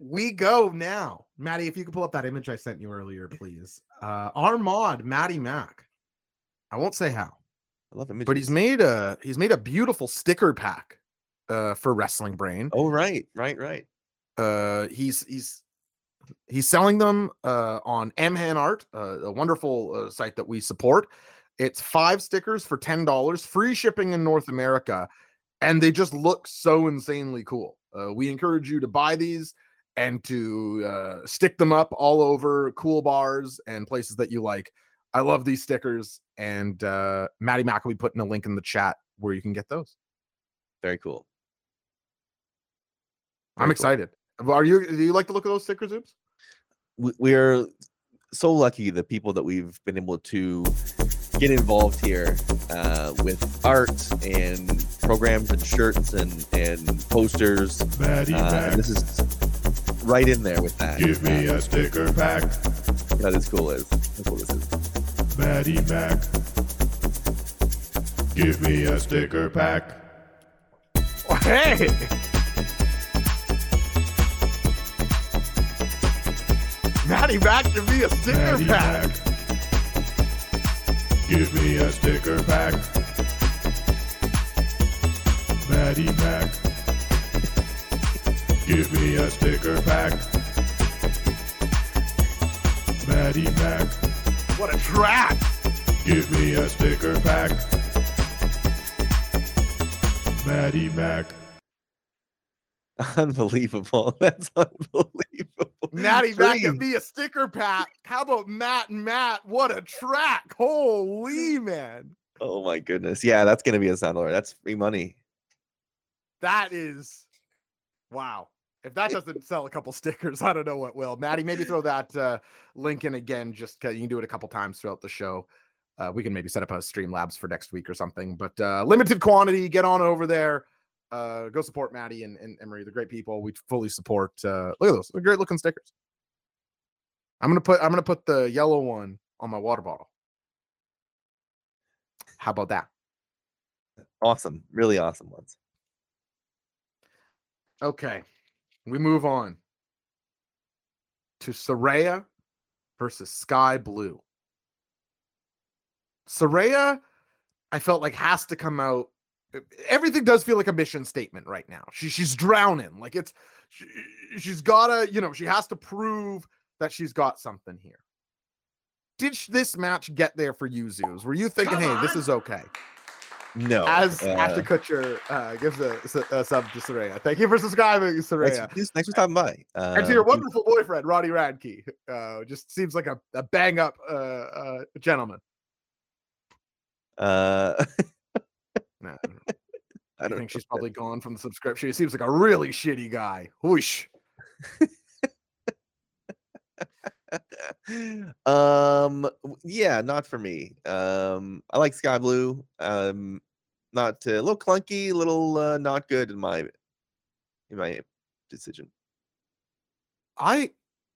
we go now. Maddie, if you could pull up that image I sent you earlier, please. Uh, our mod, Matty Mac. I won't say how. I love images. But he's made a he's made a beautiful sticker pack uh, for Wrestling Brain. Oh right, right, right. Uh, he's he's he's selling them uh, on M H A N Art, uh, a wonderful uh, site that we support. It's five stickers for ten dollars, free shipping in North America, and they just look so insanely cool. Uh, we encourage you to buy these and to uh, stick them up all over cool bars and places that you like. I love these stickers, and uh, Matty Mac will be putting a link in the chat where you can get those. Very cool. Very I'm cool. excited. Are you? Do you like the look of those stickers, Oops? We're so lucky the people that we've been able to get involved here uh, with art and programs and shirts and, and posters. Matty uh, Mac. This is right in there with that. Give me uh, a sticker pack. That is cool. Is how cool this is. Matty Mac, give me a sticker pack. Oh, hey! Matty Mac, give me a sticker Matty pack. Mac, give me a sticker pack. Matty Mac, give me a sticker pack. Matty Mac. What a track! Give me a sticker pack. Matty Mac. Unbelievable. That's unbelievable. Matty Mac can be a sticker pack. How about Matt and Matt? What a track. Holy man. Oh my goodness. Yeah, that's gonna be a sound alert. That's free money. That is wow. If that doesn't sell a couple stickers, I don't know what will. Maddie, maybe throw that uh, link in again. Just you can do it a couple times throughout the show. Uh, we can maybe set up a Streamlabs for next week or something. But uh, limited quantity. Get on over there. Uh, go support Maddie and, and Emery. They're great people. We fully support. Uh, look at those. They're great looking stickers. I'm gonna put. I'm gonna put the yellow one on my water bottle. How about that? Awesome. Really awesome ones. Okay. We move on to Saraya versus Skye Blue. Saraya, I felt like has to come out. Everything does feel like a mission statement right now. She, she's drowning. Like it's, she, she's gotta, you know, she has to prove that she's got something here. Did this match get there for you, Zeus? Were you thinking, hey, this is okay? No. As uh, after Kutcher uh, gives a, a, a sub to Saraya. Thank you for subscribing, Saraya. Thanks, thanks for stopping by. Uh, and to your wonderful boyfriend, Roddy Radke. Uh, just seems like a, a bang-up uh, uh, gentleman. Uh, nah, I, don't I think she's probably gone from the subscription. He seems like a really shitty guy. Whoosh. um yeah not for me. um I like Skye Blue. Um not uh, a little clunky, a little uh, not good in my in my decision. I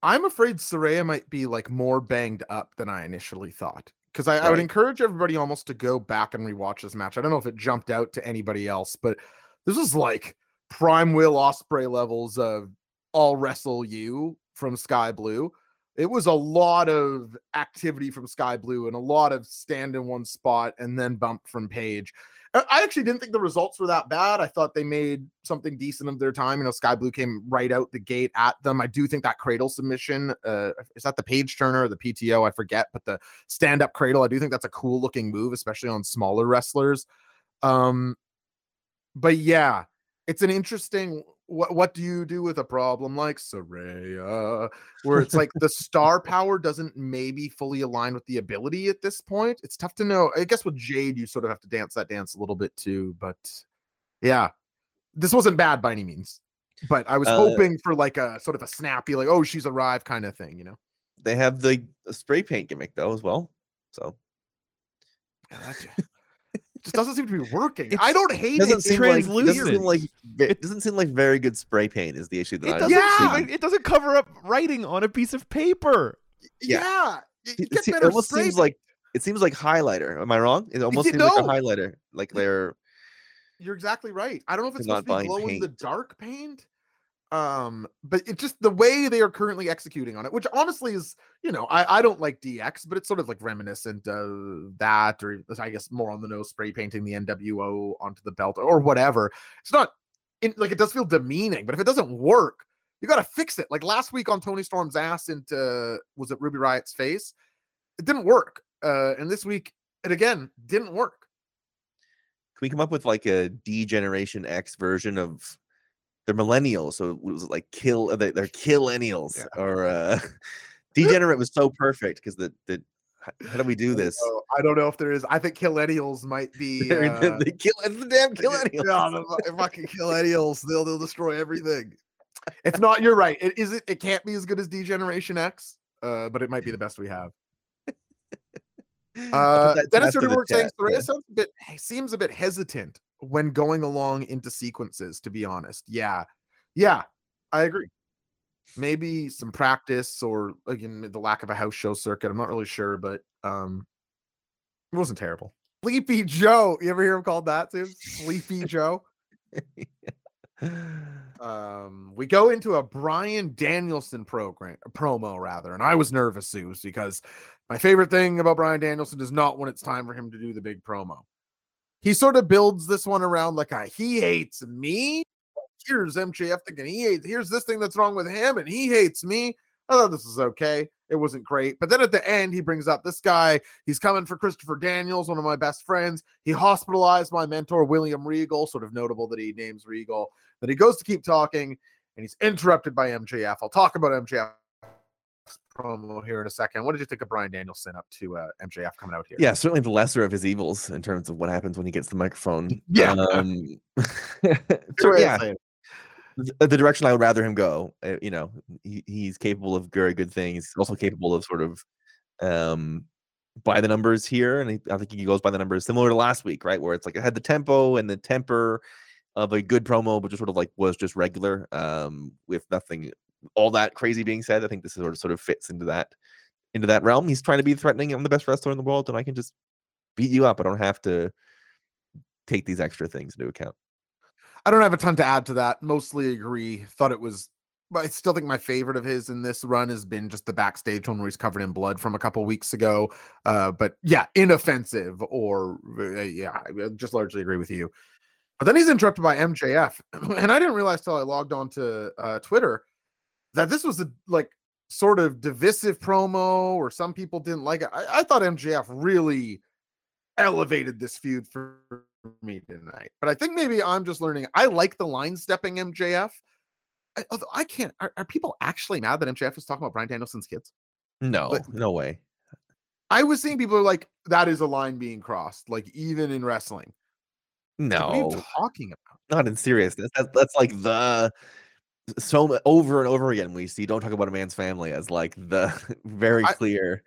I'm afraid Saraya might be like more banged up than I initially thought, because I, right. I would encourage everybody almost to go back and rewatch this match. I don't know if it jumped out to anybody else, but this is like prime Will Ospreay levels of I'll wrestle you from Skye Blue. It was a lot of activity from Skye Blue and a lot of stand in one spot and then bump from Page. I actually didn't think the results were that bad. I thought they made something decent of their time. You know, Skye Blue came right out the gate at them. I do think that cradle submission, uh, is that the Page Turner or the P T O? I forget, but the stand up cradle, I do think that's a cool looking move, especially on smaller wrestlers. Um, but yeah, it's an interesting... What what do you do with a problem like Saraya, where it's like the star power doesn't maybe fully align with the ability at this point? It's tough to know. I guess with Jade, you sort of have to dance that dance a little bit too. But yeah, this wasn't bad by any means. But I was uh, hoping for like a sort of a snappy, like, oh, she's arrived kind of thing, you know? They have the spray paint gimmick though as well. So gotcha. Just doesn't seem to be working. It's, I don't hate it. It doesn't, it seem translucent. Like, doesn't like, it doesn't seem like very good spray paint is the issue that it I doesn't, yeah, see. It doesn't cover up writing on a piece of paper. Yeah, yeah. It, it, it almost seems paint. Like it seems like highlighter. Am I wrong? It almost seems know. like a highlighter. Like they're. You're exactly right. I don't know if it's supposed to be glow paint. in the dark paint. Um, but it's just the way they are currently executing on it, which honestly is, you know, I, I don't like D X, but it's sort of like reminiscent of that, or I guess more on the nose spray painting the N W O onto the belt or whatever. It's not it, like it does feel demeaning, but if it doesn't work, you got to fix it. Like last week on Tony Storm's ass into, was it Ruby Riot's face? It didn't work. Uh, and this week, it again didn't work. Can we come up with like a D Generation X version of? They're millennials, so it was like kill. They're killennials, yeah. Or uh, degenerate was so perfect because the the how do we do this? I don't know, I don't know if there is. I think killennials might be uh, the, the, the kill the damn killennials. No, the, the fucking killennials. They'll they'll destroy everything. If not, you're right. It is. It, it can't be as good as Degeneration X, uh, but it might be the best we have. Uh, Dennis Ruderberg saying Saraya sounds a bit seems a bit hesitant when going along into sequences, to be honest. Yeah. Yeah, I agree. Maybe some practice or again the lack of a house show circuit. I'm not really sure, but um it wasn't terrible. Sleepy Joe. You ever hear him called that too? Sleepy Joe. Um we go into a Bryan Danielson program promo rather, and I was nervous, Zeus, because my favorite thing about Bryan Danielson is not when it's time for him to do the big promo. He sort of builds this one around like a, he hates me. Here's M J F thinking he hates. Here's this thing that's wrong with him, and he hates me. I thought this was okay. It wasn't great, but then at the end he brings up this guy. He's coming for Christopher Daniels, one of my best friends. He hospitalized my mentor William Regal. Sort of notable that he names Regal. That he goes to keep talking, and he's interrupted by M J F. I'll talk about M J F's promo here in a second. What did you think of Bryan Danielson up to uh, M J F coming out here? Yeah, certainly the lesser of his evils in terms of what happens when he gets the microphone. Yeah. Um, so, yeah. The, the direction I would rather him go. Uh, you know, he, he's capable of very good things. Also capable of sort of um, by the numbers here. And he, I think he goes by the numbers similar to last week, right? Where it's like it had the tempo and the temper of a good promo, but just sort of like was just regular um, with nothing all that crazy being said. I think this sort of sort of fits into that into that realm. He's trying to be threatening. I'm the best wrestler in the world, and I can just beat you up. I don't have to take these extra things into account. I don't have a ton to add to that. Mostly agree. Thought it was, I still think my favorite of his in this run has been just the backstage one where he's covered in blood from a couple weeks ago. Uh, but yeah, inoffensive or uh, yeah, I just largely agree with you. But then he's interrupted by M J F. And I didn't realize till I logged on to uh, Twitter that this was a like sort of divisive promo or some people didn't like it. I, I thought M J F really elevated this feud for me tonight. But I think maybe I'm just learning. I like the line stepping M J F. I, although I can't. Are, are people actually mad that M J F is talking about Bryan Danielson's kids? No, but, no way. I was seeing people are like, that is a line being crossed, like even in wrestling. No, like, what are you talking about? Not in seriousness. That's, that's like the so over and over again we see don't talk about a man's family as like the very clear.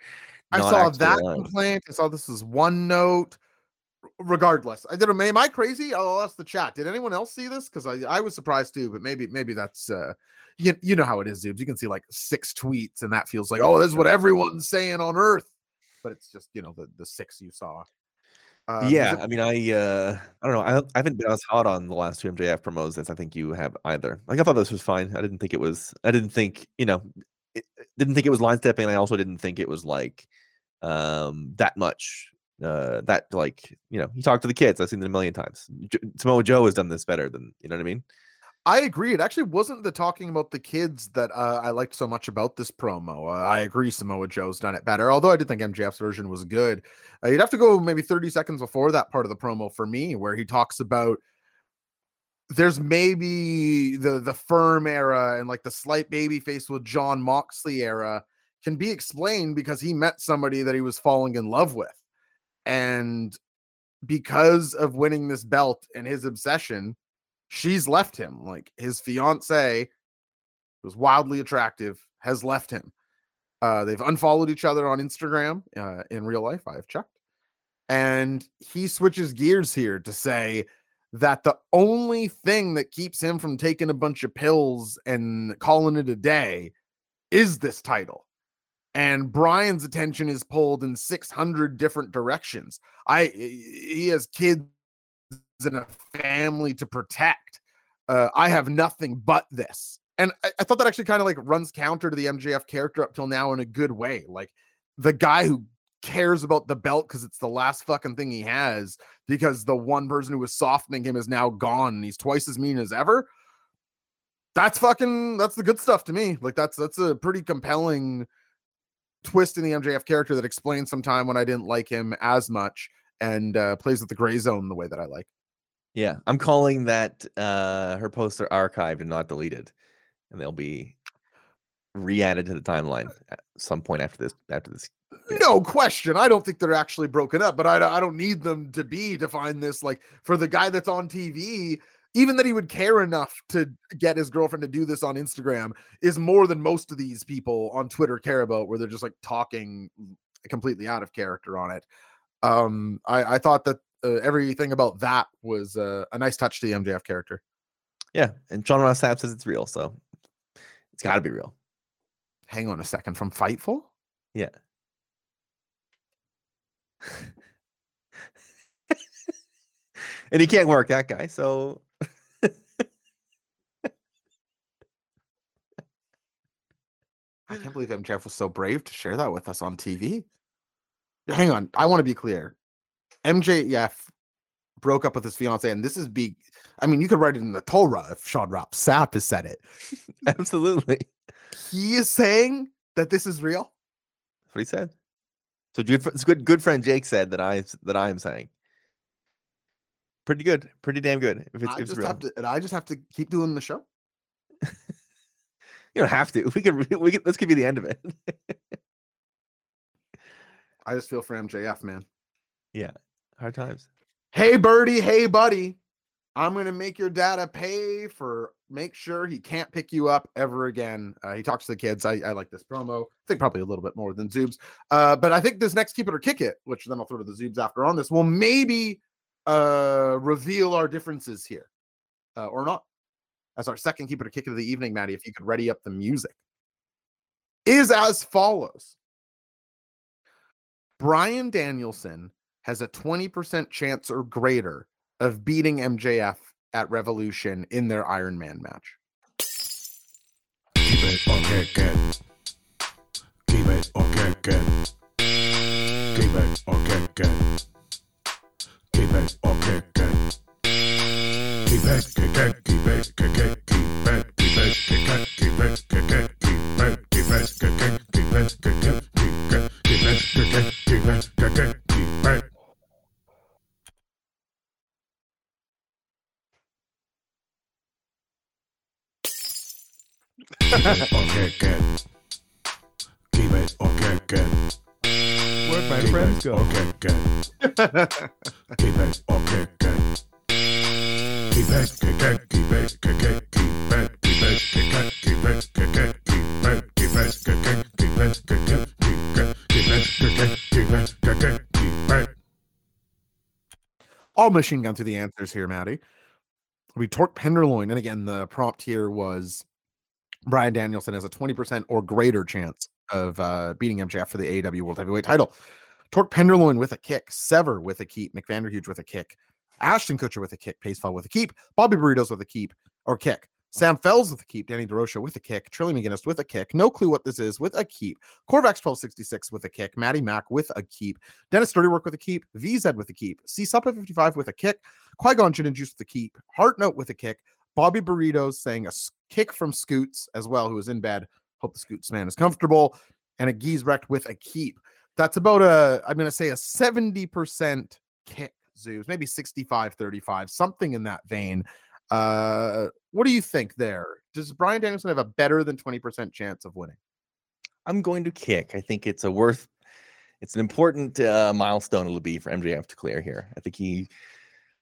I, I saw that line. Complaint. I saw this is one note. Regardless, I did. A, am I crazy? I'll ask the chat. Did anyone else see this? Because I, I was surprised too. But maybe maybe that's uh, you you know how it is, Zoobs. You can see like six tweets, and that feels like oh, this is what everyone's saying on Earth. But it's just you know the the six you saw. Um, yeah, it- I mean, I uh, I don't know. I, I haven't been as hot on the last two M J F promos as I think you have either. Like I thought this was fine. I didn't think it was. I didn't think you know, it, didn't think it was line stepping. I also didn't think it was like um, that much. Uh, that like you know, he talked to the kids. I've seen it a million times. J- Samoa Joe has done this better than you know what I mean. I agree. It actually wasn't the talking about the kids that uh, I liked so much about this promo. Uh, I agree. Samoa Joe's done it better, although I did think M J F's version was good. Uh, you'd have to go maybe thirty seconds before that part of the promo for me, where he talks about there's maybe the the firm era and like the slight baby face with Jon Moxley era can be explained because he met somebody that he was falling in love with, and because of winning this belt and his obsession, she's left him. Like his fiance was wildly attractive, has left him. Uh, they've unfollowed each other on Instagram uh, in real life. I have checked. And he switches gears here to say that the only thing that keeps him from taking a bunch of pills and calling it a day is this title. And Brian's attention is pulled in six hundred different directions. I, he has kids and a family to protect. Uh, I have nothing but this. And I, I thought that actually kind of like runs counter to the M J F character up till now in a good way. Like the guy who cares about the belt because it's the last fucking thing he has, because the one person who was softening him is now gone and he's twice as mean as ever. That's fucking, that's the good stuff to me. Like that's, that's a pretty compelling twist in the M J F character that explains some time when I didn't like him as much and uh, plays with the gray zone the way that I like. Yeah, I'm calling that uh, her posts are archived and not deleted, and they'll be re-added to the timeline at some point after this. After this, no question. I don't think they're actually broken up, but I, I don't need them to be to find this. Like for the guy that's on T V, even that he would care enough to get his girlfriend to do this on Instagram is more than most of these people on Twitter care about, where they're just like talking completely out of character on it. Um, I, I thought that Uh, everything about that was uh, a nice touch to the M J F character. Yeah, and John Ross Sapp says it's real, so it's got to be real. Hang on a second, from Fightful? Yeah. And he can't work, that guy, so... I can't believe M J F was so brave to share that with us on T V. Hang on, I want to be clear. M J F broke up with his fiance, and this is big. I mean, you could write it in the Torah if Sean Rob Sapp has said it. Absolutely. He is saying that this is real. That's what he said. So good good friend Jake said that I that I am saying. Pretty good. Pretty damn good. If it's, I if just it's real. Have to, and I just have to keep doing the show. You don't have to. We could. We could, this could be the end of it. I just feel for M J F, man. Yeah, hard times. Hey, birdie. Hey, buddy. I'm going to make your data pay for, make sure he can't pick you up ever again. Uh, he talks to the kids. I, I like this promo. I think probably a little bit more than Zoob's. Uh, but I think this next Keep It or Kick It, which then I'll throw to the Zoob's after on this, will maybe uh, reveal our differences here uh, or not. As our second Keep It or Kick It of the evening, Maddie, if you could ready up the music, is as follows. Bryan Danielson has a twenty percent chance or greater of beating M J F at Revolution in their Iron Man match. Keep it or kick it. Keep it or kick it. Keep it or kick it. Keep it or kick it. Keep it, kick it, keep it, kick it, keep it, keep it, kick it, keep it, kick it, keep it, keep it, kick it, keep it, kick it, keep it, keep it, kick it, keep it, kick it, keep it. Keep it or kick it. Keep it or kick it. Where'd my friends go? Keep it or kick it. Keep it, kick it, keep it, kick it, keep it, keep it, kick it, keep it, kick it, keep it, keep it, kick it, keep it, kick it, keep it, keep it, kick it, keep it, kick it, keep it. All machine gun through the answers here, Maddie. We torque Penderloin, and again, the prompt here was Bryan Danielson has a twenty percent or greater chance of uh, beating M J F for the A E W World Heavyweight title. Torque Penderloin with a kick. Sever with a keep. McVanderhuge with a kick. Ashton Kutcher with a kick. Pacefall with a keep. Bobby Burritos with a keep or kick. Sam Fells with a keep. Danny DeRocha with a kick. Trilly McGinnis with a kick. No clue what this is with a keep. Corvax twelve sixty-six with a kick. Maddie Mack with a keep. Dennis Dirtywork with a keep. V Z with a keep. C-Suppa fifty-five with a kick. Qui-Gon Gin and Juice with a keep. Heart Note with a kick. Bobby Burritos saying a kick from Scoots as well, who is in bed. Hope the Scoots man is comfortable. And a Giesrecht with a keep. That's about a, I'm going to say a seventy percent kick, Zoos. Maybe sixty-five thirty-five, something in that vein. Uh, what do you think there? Does Bryan Danielson have a better than twenty percent chance of winning? I'm going to kick. I think it's a worth, it's an important uh, milestone it'll be for M J F to clear here. I think he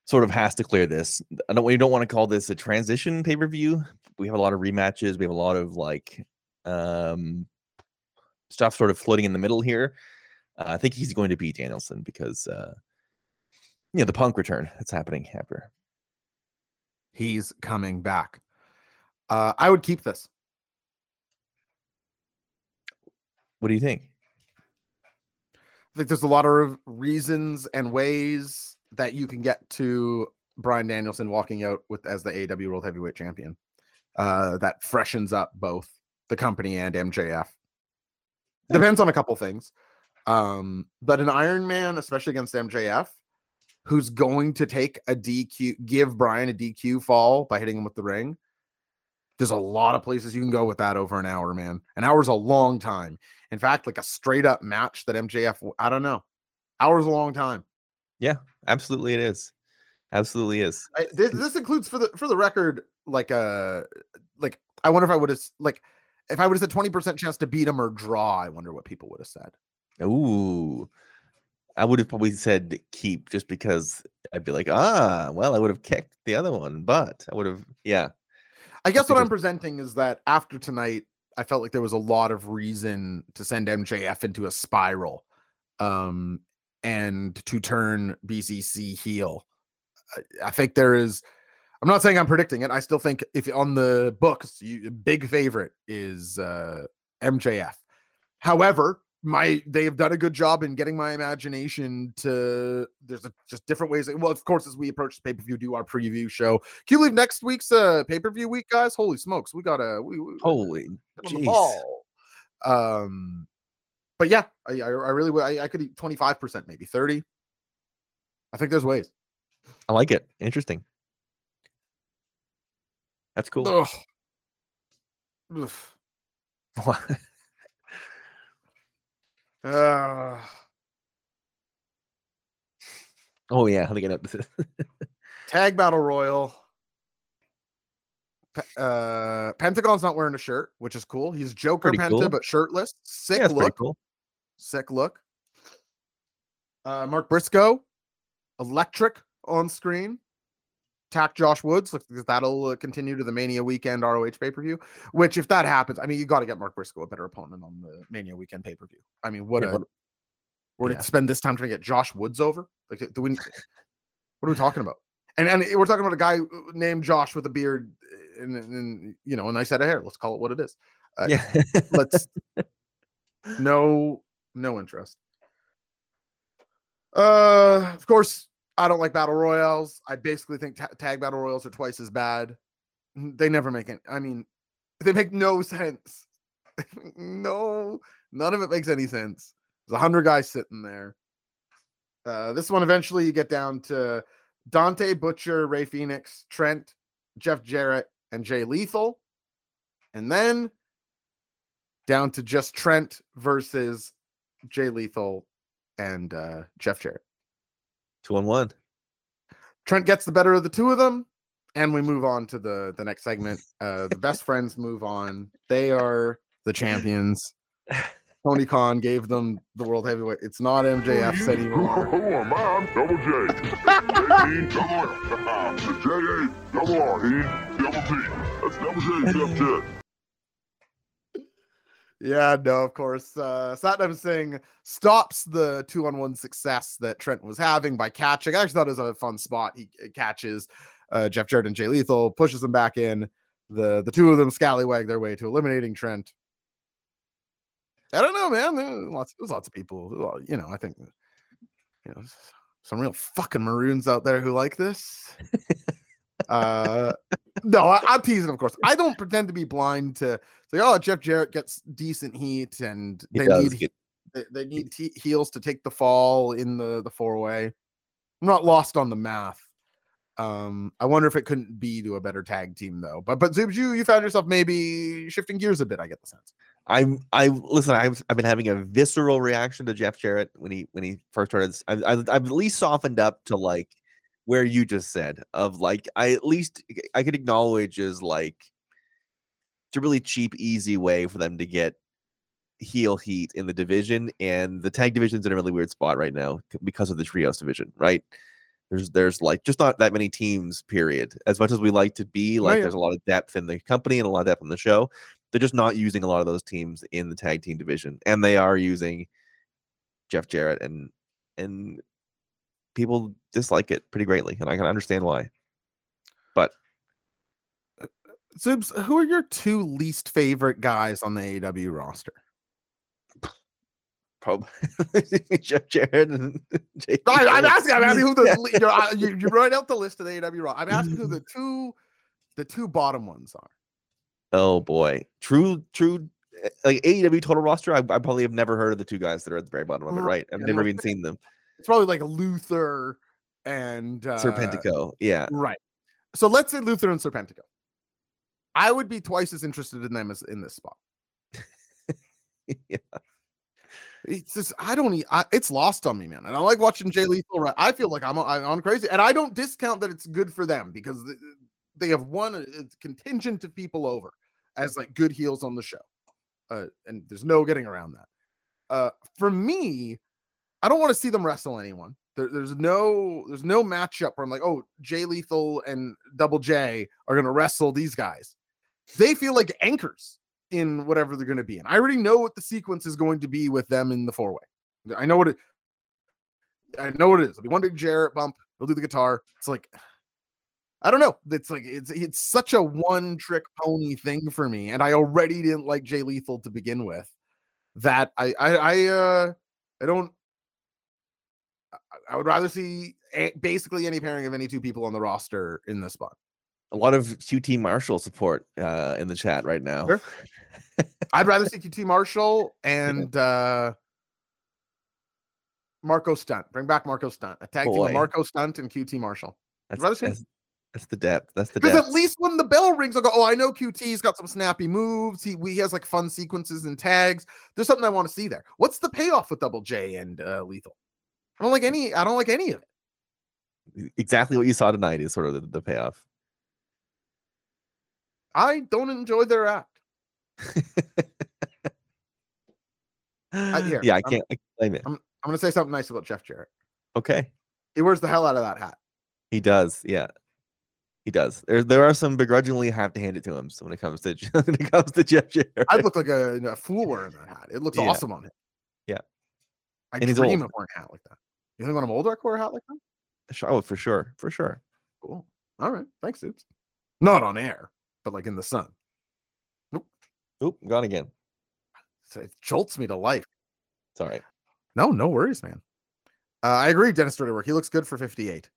sort of has to clear this. I don't, we don't want to call this a transition pay-per-view. We have a lot of rematches. We have a lot of like um, stuff sort of floating in the middle here. Uh, I think he's going to beat Danielson because, uh, you know, the Punk return that's happening after. He's coming back. Uh, I would keep this. What do you think? I think there's a lot of reasons and ways that you can get to Bryan Danielson walking out with as the A E W World Heavyweight Champion. Uh, that freshens up both the company and M J F. Depends on a couple things. Um, but an Iron Man, especially against M J F, who's going to take a D Q, give Bryan a D Q fall by hitting him with the ring. There's a lot of places you can go with that over an hour, man. An hour's a long time. In fact, like a straight up match that M J F, I don't know. Hour's a long time. Yeah, absolutely it is. Absolutely is. I, this, this includes for the for the record, like uh like I wonder if I would have like if I would have said twenty percent chance to beat him or draw, I wonder what people would have said. Ooh. I would have probably said keep just because I'd be like, ah, well, I would have kicked the other one, but I would have yeah. I guess I what I'm presenting is that after tonight, I felt like there was a lot of reason to send M J F into a spiral. Um and to turn B C C heel. I think there is, I'm not saying I'm predicting it. I still think if on the books, you, big favorite is uh, M J F. However, my they've done a good job in getting my imagination to, there's a, just different ways. Well, of course, as we approach the pay-per-view, do our preview show. Can you believe next week's uh, pay-per-view week, guys? Holy smokes. We got a, we, we, holy, jeez. Um, But yeah, I I really would. I, I could eat twenty-five percent, maybe thirty. I think there's ways. I like it. Interesting. That's cool. Ugh. Ugh. What? uh. Oh yeah, how to get up to this? Tag Battle Royal. Uh, Pentagon's not wearing a shirt, which is cool. He's Joker pretty Penta, cool. but shirtless. Sick yeah, look. Cool. Sick look. Uh, Mark Briscoe, electric on screen. Attack Josh Woods. Look, that'll uh, continue to the Mania weekend R O H pay-per-view, which if that happens, I mean, you got to get Mark Briscoe a better opponent on the Mania weekend pay-per-view. I mean, what yeah, a... We're going to spend this time trying to get Josh Woods over? Like, do we? What are we talking about? And and we're talking about a guy named Josh with a beard and, and you know, a nice head of hair. Let's call it what it is. Uh, yeah. let's. No, no interest. Uh, of course, I don't like battle royales. I basically think ta- tag battle royals are twice as bad. They never make it. I mean, they make no sense. No, none of it makes any sense. There's a hundred guys sitting there. Uh, this one, eventually you get down to Dante, Butcher, Ray Phoenix, Trent, Jeff Jarrett, and Jay Lethal. And then down to just Trent versus Jay Lethal and uh, Jeff Jarrett. Two on one. Trent gets the better of the two of them. And we move on to the, the next segment. Uh, the best friends move on. They are the champions. Tony Khan gave them the world heavyweight. It's not M J F said he won. Who am I? I'm Double J. J E, double F. J A, double R. E, double T. That's Double J, Jeff Jarrett. Yeah, no, of course. Uh, Satnam Singh stops the two-on-one success that Trent was having by catching. I actually thought it was a fun spot. He catches uh, Jeff Jarrett and Jay Lethal, pushes them back in. The, the two of them scallywag their way to eliminating Trent. I don't know, man. There was lots, there was lots of people. Well, you know, I think you know some real fucking maroons out there who like this. uh, no, I, I'm teasing, of course. I don't pretend to be blind to say, oh, Jeff Jarrett gets decent heat, and he they, need, get... they, they need they he- need heels to take the fall in the the four way. I'm not lost on the math. Um, I wonder if it couldn't be to a better tag team though. But but Zubju, you, you found yourself maybe shifting gears a bit. I get the sense. I'm I listen. I've I've been having a visceral reaction to Jeff Jarrett when he when he first started. I've I've at least softened up to like where you just said of like I at least I could acknowledge is like it's a really cheap, easy way for them to get heel heat in the division, and the tag division's in a really weird spot right now because of the trios division. Right? There's there's like just not that many teams. Period. As much as we like to be like, oh, yeah. There's a lot of depth in the company and a lot of depth in the show. They're just not using a lot of those teams in the tag team division, and they are using Jeff Jarrett, and and people dislike it pretty greatly, and I can understand why. But Zubs, who are your two least favorite guys on the A E W roster? Probably Jeff Jarrett and Jay. I, I'm asking. I'm asking who the you, know, you, you wrote out the list of the A E W roster. I'm asking who the two the two bottom ones are. Oh boy, true, true. Like A E W total roster, I, I probably have never heard of the two guys that are at the very bottom of it. Right, I've yeah, never even seen them. It's probably like Luther and uh, Serpentico. Yeah, right. So let's say Luther and Serpentico. I would be twice as interested in them as in this spot. Yeah, it's just I don't. I, it's lost on me, man. And I like watching Jay Lethal. Right, I feel like I'm on, I'm on crazy, and I don't discount that it's good for them because the, they have won a, a contingent of people over as like good heels on the show. Uh, and there's no getting around that. Uh, for me, I don't want to see them wrestle anyone. There, there's no, there's no matchup where I'm like, oh, Jay Lethal and Double J are going to wrestle these guys. They feel like anchors in whatever they're going to be in. I already know what the sequence is going to be with them in the four way. I know what it, I know what it is. It'll be one big Jarrett bump. They'll do the guitar. It's like, I don't know. It's like it's it's such a one-trick pony thing for me, and I already didn't like Jay Lethal to begin with. That I I I, uh, I don't. I would rather see a, basically any pairing of any two people on the roster in this spot. A lot of Q T Marshall support uh, in the chat right now. Sure. I'd rather see Q T Marshall and uh, Marco Stunt. Bring back Marco Stunt. A tag team of Marco Stunt and Q T Marshall. I'd rather see. That's the depth. That's the depth. Because at least when the bell rings, I'll go, oh, I know Q T's got some snappy moves. He he has like fun sequences and tags. There's something I want to see there. What's the payoff with Double J and uh, Lethal? I don't like any. I don't like any of it. Exactly what you saw tonight is sort of the, the payoff. I don't enjoy their act. I, here, yeah, I can't I'm, blame it. I'm, I'm going to say something nice about Jeff Jarrett. Okay. He wears the hell out of that hat. He does, yeah. He does. There, there are some begrudgingly have to hand it to him. So when it comes to when it comes to Jeff Jarrett, I look like a, a fool wearing that hat. It looks yeah. awesome on him. Yeah, I and dream of wearing a hat like that. You think when I'm older, I wear a hat like that? Sure, oh, for sure, for sure. Cool. All right, thanks, dudes. Not on air, but like in the sun. Oop, oop, gone again. So it jolts me to life. It's all right. No, no worries, man. Uh, I agree, Dennis Dirtywork. He looks good for fifty-eight.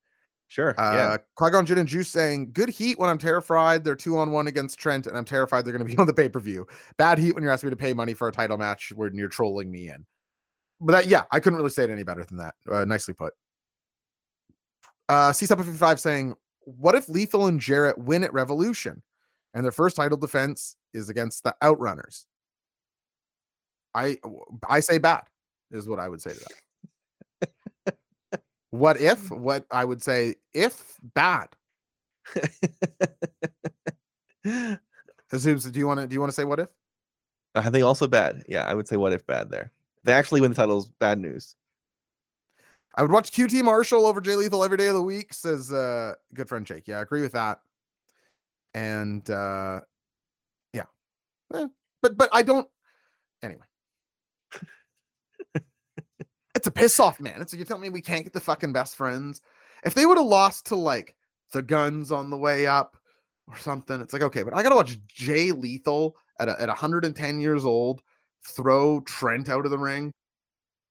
Sure. Uh, yeah. Qui-Gon Jinn and Juice saying, good heat when I'm terrified. They're two on one against Trent, and I'm terrified they're going to be on the pay-per-view. Bad heat when you're asking me to pay money for a title match when you're trolling me in. But that, yeah, I couldn't really say it any better than that. Uh, nicely put. Uh, C seven fifty-five saying, what if Lethal and Jarrett win at Revolution and their first title defense is against the Outrunners? I, I say bad is what I would say to that. What if? What I would say, if bad. Assumes, do you want to? Do you want to say what if? I think also bad. Yeah, I would say what if bad there. They actually win the titles. Bad news. I would watch Q T Marshall over Jay Lethal every day of the week. Says uh, good friend Jake. Yeah, I agree with that. And uh, yeah, eh, but but I don't. Anyway. It's a piss off, man. It's, you're telling me we can't get the fucking best friends. If they would have lost to like the Guns on the way up or something, it's like, okay, but I got to watch Jay Lethal at, a, at one hundred ten years old throw Trent out of the ring.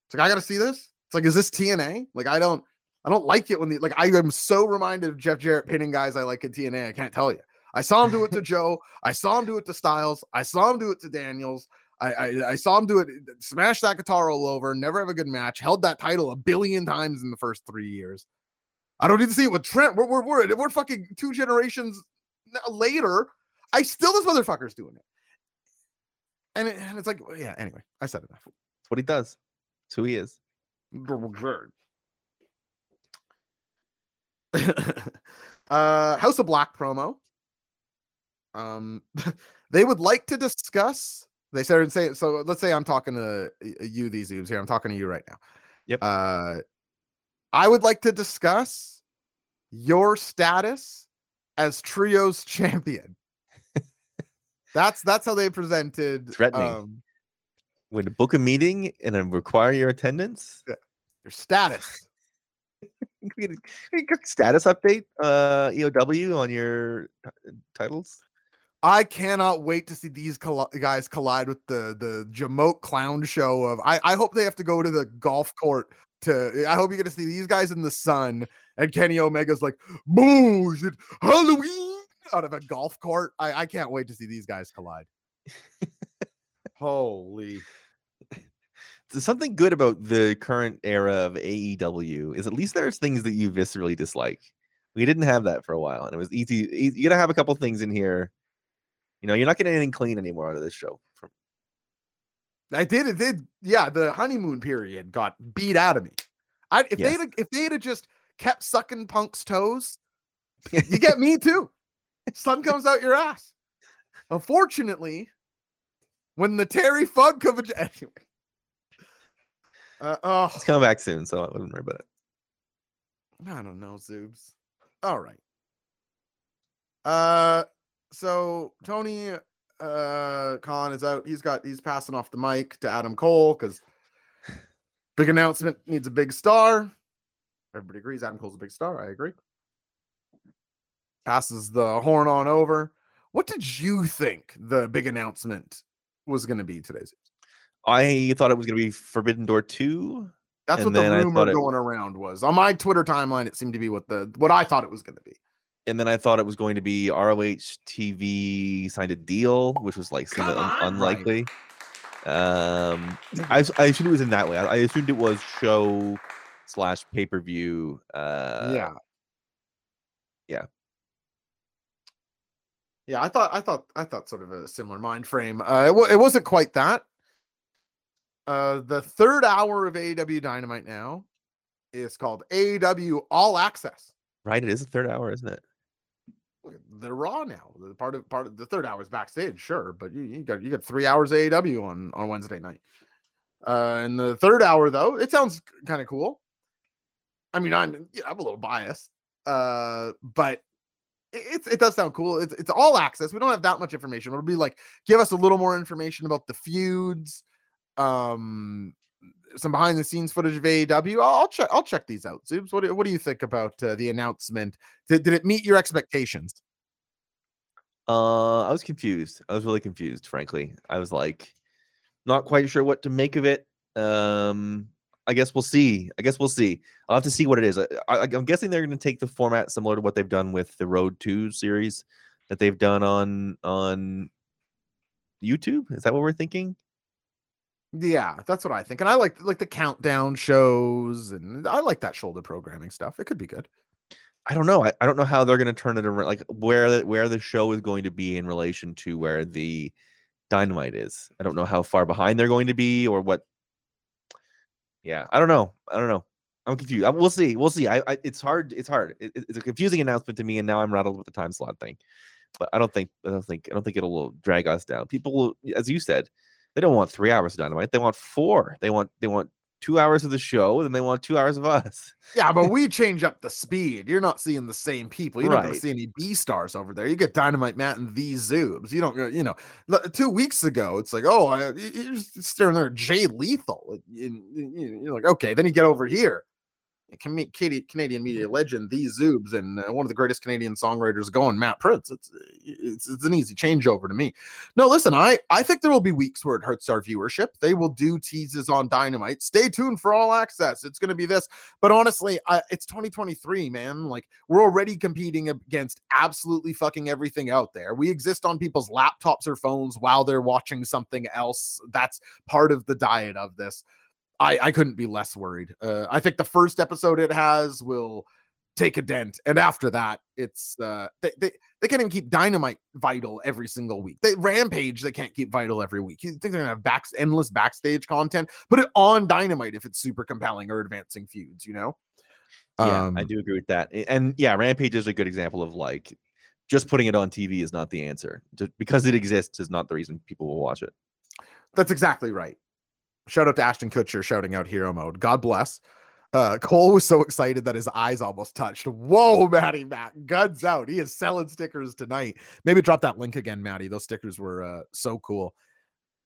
It's like, I got to see this. It's like, is this T N A? Like, I don't, I don't like it when the, like, I am so reminded of Jeff Jarrett pinning guys I like in T N A. I can't tell you. I saw him do it to Joe. I saw him do it to Styles. I saw him do it to Daniels. I, I, I saw him do it, smash that guitar all over, never have a good match, held that title a billion times in the first three years. I don't need to see it with Trent. We're we're we're, we're fucking two generations later. I still, this motherfucker's doing it. And, it, and it's like, yeah, anyway, I said enough. That's what he does. It's who he is. uh, House of Black promo. Um, they would like to discuss... They started saying, so let's say I'm talking to you, these Zoobs here. I'm talking to you right now. Yep. Uh, I would like to discuss your status as Trios champion. that's that's how they presented. Threatening. Um, would book a meeting and then require your attendance? Yeah. Your status. Status update, uh, E O W on your t- titles? I cannot wait to see these colli- guys collide with the the Jamoke clown show of. I, I hope they have to go to the golf court to. I hope you get to see these guys in the sun and Kenny Omega's like, "Boo! Is it Halloween?" out of a golf cart. I, I can't wait to see these guys collide. Holy! There's something good about the current era of A E W is at least there's things that you viscerally dislike. We didn't have that for a while, and it was easy. easy. You gotta have a couple things in here. You know, you're not getting anything clean anymore out of this show. I did, it did, yeah. The honeymoon period got beat out of me. I if yes. they if they'd have just kept sucking Punk's toes, you get me too. Sun comes out your ass. Unfortunately, when the Terry Funk of anyway, uh, oh, it's coming back soon, so I wouldn't worry about it. I don't know, Zoobs. All right. Uh. So Tony uh, Khan is out. He's got he's passing off the mic to Adam Cole because big announcement needs a big star. Everybody agrees Adam Cole's a big star. I agree. Passes the horn on over. What did you think the big announcement was going to be today's? I thought it was going to be Forbidden Door two. That's what the rumor going it... around was. On my Twitter timeline, it seemed to be what the what I thought it was going to be. And then I thought it was going to be R O H T V signed a deal, which was like kind of un- unlikely. Um, I, I assumed it was in that way. I, I assumed it was show slash pay per view. Uh, yeah, yeah, yeah. I thought, I thought, I thought sort of a similar mind frame. Uh, it, w- it wasn't quite that. Uh, the third hour of A E W Dynamite now is called A E W All Access. Right, it is the third hour, isn't it? they're Raw now. The part of part of the third hour is backstage, sure, but you, you got you got three hours of A E W on, on Wednesday night. Uh, and the third hour though, it sounds kind of cool. I mean, I'm yeah, I'm a little biased, uh, but it, it does sound cool. It's it's all access. We don't have that much information. It'll be like give us a little more information about the feuds, um, some behind the scenes footage of A E W. I'll, I'll check. I'll check these out. Zoobs, what do, what do you think about uh, the announcement? Did, did it meet your expectations? Uh, I was confused. I was really confused, frankly. I was like, not quite sure what to make of it. Um, I guess we'll see. I guess we'll see. I'll have to see what it is. I, I, I'm guessing they're going to take the format similar to what they've done with the Road to series that they've done on on YouTube. Is that what we're thinking? Yeah, that's what I think. And I like like the countdown shows, and I like that shoulder programming stuff. It could be good. I don't know. I, I don't know how they're going to turn it around, like where the, where the show is going to be in relation to where the Dynamite is. I don't know how far behind they're going to be or what. Yeah, I don't know. I don't know. I'm confused. I, we'll see. We'll see. I, I it's hard. It's hard. It, it's a confusing announcement to me, and now I'm rattled with the time slot thing. But I don't think. I don't think. I don't think it'll drag us down. People will, as you said, they don't want three hours of Dynamite. They want four. They want they want two hours of the show, and they want two hours of us. Yeah, but we change up the speed. You're not seeing the same people. You're right. Not going to see any B stars over there. You get Dynamite Matt and these Zoobs. You don't. You know, two weeks ago, it's like, oh, I, you're just staring there at Jay Lethal. You're like, okay. Then you get over here, you can meet Canadian media legend these Zoobs and one of the greatest Canadian songwriters going, Matt Prince. It's it's it's an easy changeover to me. No, listen, I, I think there will be weeks where it hurts our viewership. They will do teases on Dynamite. Stay tuned for All Access. It's going to be this. But honestly, I, it's twenty twenty-three, man. Like, we're already competing against absolutely fucking everything out there. We exist on people's laptops or phones while they're watching something else. That's part of the diet of this. I, I couldn't be less worried. Uh, I think the first episode it has will take a dent. And after that, it's uh, they, they, they can't even keep Dynamite vital every single week. They Rampage, they can't keep vital every week. You think they're going to have back, endless backstage content? Put it on Dynamite if it's super compelling or advancing feuds, you know? Yeah, um, I do agree with that. And yeah, Rampage is a good example of like, just putting it on T V is not the answer. Just because it exists is not the reason people will watch it. That's exactly right. Shout out to Ashton Kutcher shouting out hero mode. God bless. Uh, Cole was so excited that his eyes almost touched. Whoa, Matty Matt. Guns out. He is selling stickers tonight. Maybe drop that link again, Matty. Those stickers were uh, so cool.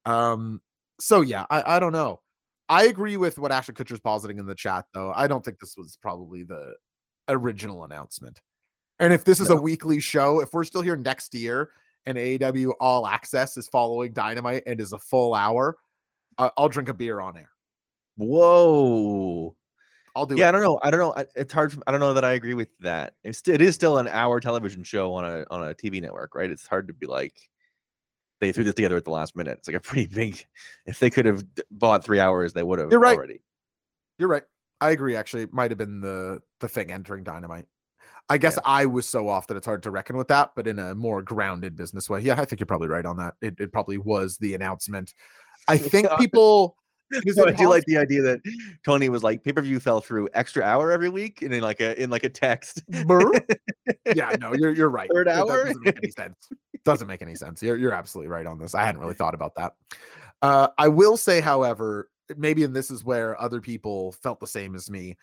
Um, so, yeah, I, I don't know. I agree with what Ashton Kutcher's positing in the chat, though. I don't think this was probably the original announcement. And if this is no. a weekly show, if we're still here next year and A E W All Access is following Dynamite and is a full hour, I'll drink a beer on air. Whoa. I'll do yeah, it. I don't know. I don't know. It's hard. For, I don't know that I agree with that. It's still, it is still an hour television show on a on a T V network, right? It's hard to be like, they threw this together at the last minute. It's like a pretty big, if they could have bought three hours, they would have You're right. already. You're right. I agree, actually. It might have been the, the thing entering Dynamite. I guess yeah. I was so off that it's hard to reckon with that, but in a more grounded business way. Yeah, I think you're probably right on that. It, it probably was the announcement. I think people. So I do like the idea that Tony was like, pay-per-view fell through extra hour every week, and in like a in like a text. Yeah, no, you're you're right. Third hour doesn't make any sense. Doesn't make any sense. You're you're absolutely right on this. I hadn't really thought about that. Uh, I will say, however, maybe, and this is where other people felt the same as me,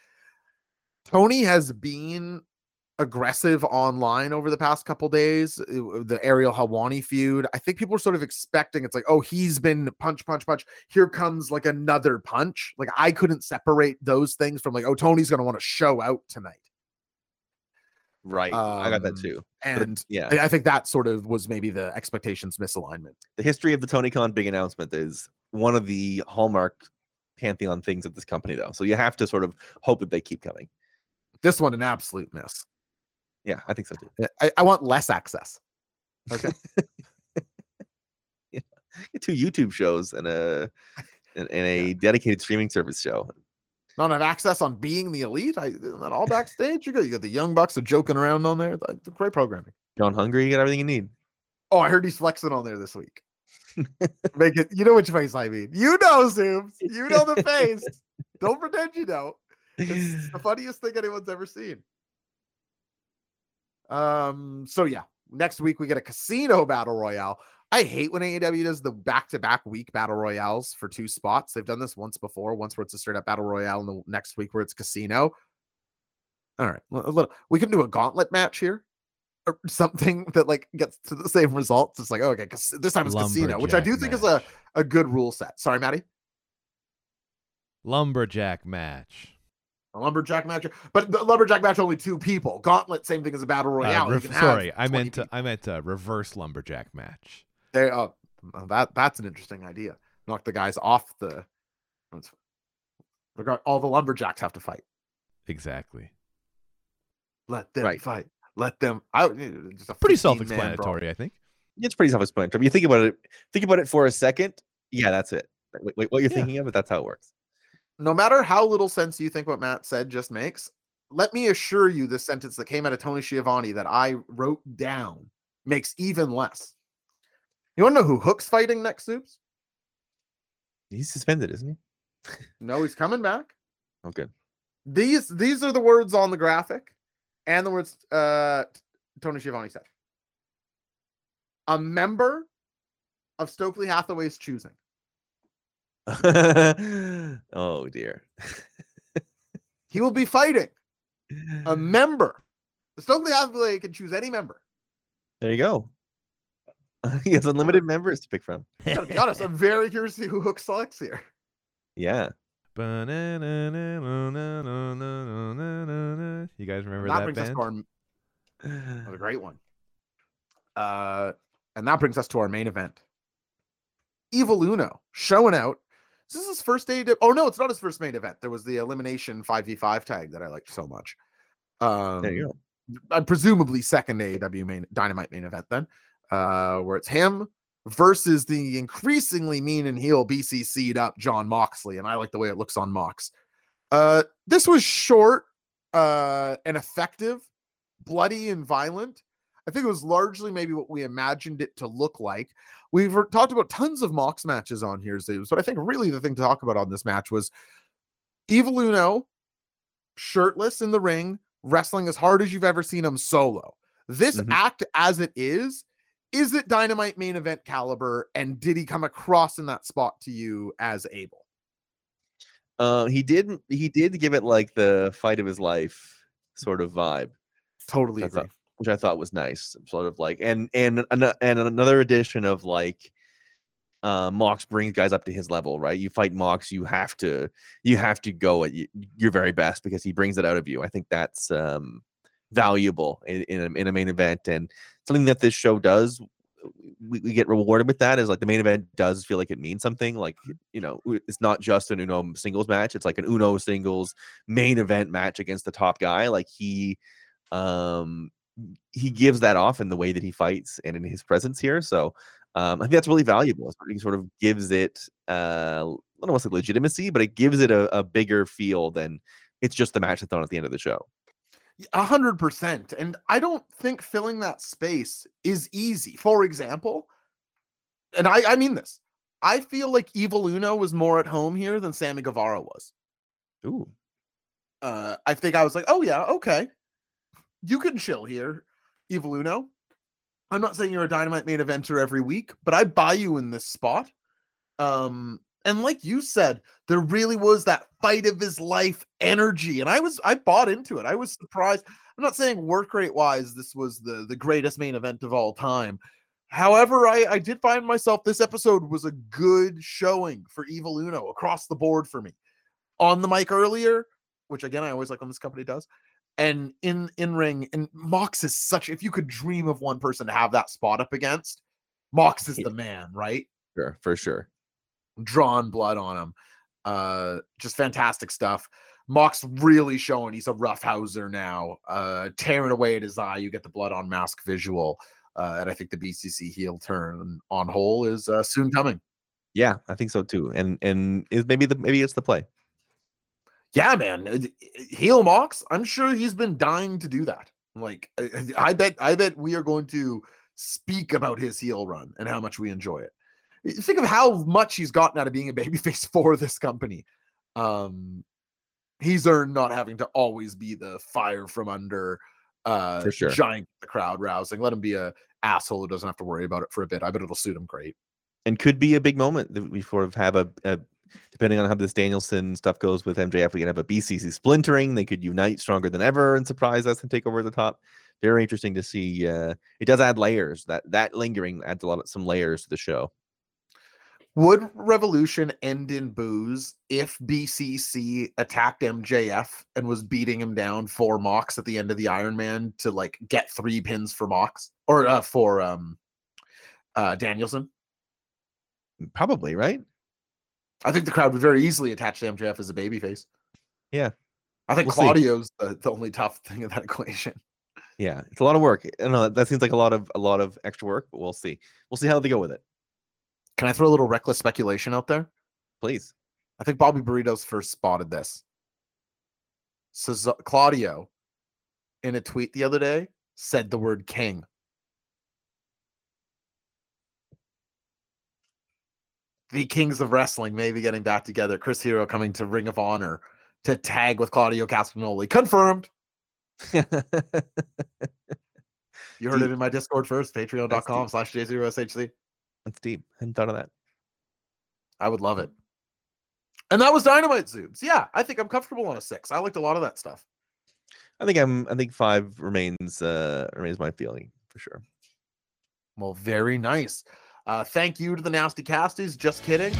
Tony has been aggressive online over the past couple days. The Ariel Helwani feud, I think people are sort of expecting, it's like, oh, he's been punch, punch, punch. Here comes like another punch. Like, I couldn't separate those things from like, oh, Tony's going to want to show out tonight. Right. Um, I got that too. And but, yeah, I think that sort of was maybe the expectations misalignment. The history of the TonyCon big announcement is one of the hallmark pantheon things of this company, though. So you have to sort of hope that they keep coming. This one, an absolute miss. Yeah, I think so too. I, I want less access. Okay. Yeah. Get two YouTube shows and a and, and a yeah. dedicated streaming service show. Not enough access on Being the Elite. I, isn't that all backstage? You got you got the Young Bucks are joking around on there. Like, great programming. John Hungry, you got everything you need. Oh, I heard he's flexing on there this week. Make it. You know which face I mean. You know, Zooms. You know the face. Don't pretend you don't. It's the funniest thing anyone's ever seen. Um, so yeah, next week we get a casino battle royale. I hate when A E W does the back-to-back week battle royales for two spots. They've done this once before, once where it's a straight-up battle royale, and the next week where it's casino. All right, a little, we can do a gauntlet match here, or something that like gets to the same results. It's like, oh, okay, because this time it's Lumberjack casino, which I do think match. is a, a good rule set. Sorry, Maddie. Lumberjack match. A lumberjack match, but the lumberjack match only two people. Gauntlet, same thing as a battle royale. Uh, ref- sorry, I meant to, I meant a reverse lumberjack match. They, oh, that that's an interesting idea. Knock the guys off the. All the lumberjacks have to fight. Exactly. Let them right. fight. Let them. I just a pretty self-explanatory, I think. It's pretty self-explanatory. You think about it. Think about it for a second. Yeah, that's it. Wait, wait, what you're yeah. thinking of, but that's how it works. No matter how little sense you think what Matt said just makes, let me assure you this sentence that came out of Tony Schiavone that I wrote down makes even less. You want to know who Hook's fighting next, Soups? He's suspended, isn't he? No, he's coming back. Okay. These these are the words on the graphic and the words uh, Tony Schiavone said. A member of Stokely Hathaway's choosing. Oh dear. He will be fighting a member. Stokely Hathaway can choose any member. There you go. He has unlimited members to pick from. To be honest, I'm very curious to see who Hook selects here. Yeah. You guys remember that, that brings band? Us to our... That was a great one. Uh, and that brings us to our main event. Evil Uno showing out. Is this his first day? Oh no, it's not his first main event. There was the elimination five v five tag that I liked so much. Um, there you go. Presumably second A E W main Dynamite main event then. Uh, where it's him versus the increasingly mean and heel B C C'd up Jon Moxley, and I like the way it looks on Mox. Uh, this was short uh, and effective, bloody and violent. I think it was largely maybe what we imagined it to look like. We've talked about tons of Mox matches on here, Zeus, but I think really the thing to talk about on this match was Evil Uno, shirtless in the ring, wrestling as hard as you've ever seen him solo. This mm-hmm. act as it is, is it Dynamite main event caliber, and did he come across in that spot to you as able? Uh, he did. He did give it like the fight of his life sort of vibe. Totally agree. Thought, which I thought was nice, sort of like, and and and another edition of like, uh, Mox brings guys up to his level, right? You fight Mox, you have to, you have to go at your very best because he brings it out of you. I think that's um, valuable in in a, in a main event and. Something that this show does, we, we get rewarded with that is like the main event does feel like it means something. Like, you know, it's not just an Uno singles match. It's like an Uno singles main event match against the top guy. Like he, um, he gives that off in the way that he fights and in his presence here. So um, I think that's really valuable. It sort of gives it, uh, I don't want to say legitimacy, but it gives it a, a bigger feel than it's just the match that's on at the end of the show. A hundred percent. And I don't think filling that space is easy. For example, and I, I mean this, I feel like Evil Uno was more at home here than Sammy Guevara was. Ooh. Uh, I think I was like, oh yeah, okay. You can chill here, Evil Uno. I'm not saying you're a Dynamite main eventer every week, but I buy you in this spot. Um, and like you said, there really was that fight of his life energy. And I was, I bought into it. I was surprised. I'm not saying work rate wise, this was the, the greatest main event of all time. However, I, I did find myself, this episode was a good showing for Evil Uno across the board for me. On the mic earlier, which again, I always like when this company does. And in, in ring, and Mox is such, if you could dream of one person to have that spot up against, Mox is the man, right? Sure, for sure. Drawn blood on him, uh just fantastic stuff. Mox really showing he's a roughhouser now, uh tearing away at his eye. You get the blood on mask visual, uh and I think the B C C heel turn on Hole is uh, soon coming. Yeah, I think so too, and and is maybe the maybe it's the play. Yeah, man, heel Mox, I'm sure he's been dying to do that. Like I, I bet I bet we are going to speak about his heel run and how much we enjoy it. Think of how much he's gotten out of being a babyface for this company. Um, he's earned not having to always be the fire from under uh, for sure. Giant the crowd rousing. Let him be a asshole who doesn't have to worry about it for a bit. I bet it'll suit him great. And could be a big moment that we sort of have a, a depending on how this Danielson stuff goes with M J F, we can have a B C C splintering. They could unite stronger than ever and surprise us and take over the top. Very interesting to see. Uh, it does add layers. That that lingering adds a lot of some layers to the show. Would Revolution end in boos if B C C attacked M J F and was beating him down for Mox at the end of the Iron Man to like get three pins for Mox or uh, for um, uh, Danielson? Probably, right? I think the crowd would very easily attach to M J F as a babyface. Yeah, I think we'll Claudio's the, the only tough thing in that equation. Yeah, it's a lot of work. I don't know, that seems like a lot of a lot of extra work, but we'll see. We'll see how they go with it. Can I throw a little reckless speculation out there? Please. I think Bobby Burritos first spotted this. So Z- Claudio, in a tweet the other day, said the word king. The Kings of Wrestling may be getting back together. Chris Hero coming to Ring of Honor to tag with Claudio Castagnoli. Confirmed. You heard deep. It in my Discord first, patreon.com slash J0SHC. That's deep. I hadn't thought of that. I would love it. And that was Dynamite Zooms. Yeah, I think I'm comfortable on a six. I liked a lot of that stuff. I think I'm I think five remains uh remains my feeling for sure. Well, very nice. Uh, thank you to the Nasty Casties. Just kidding.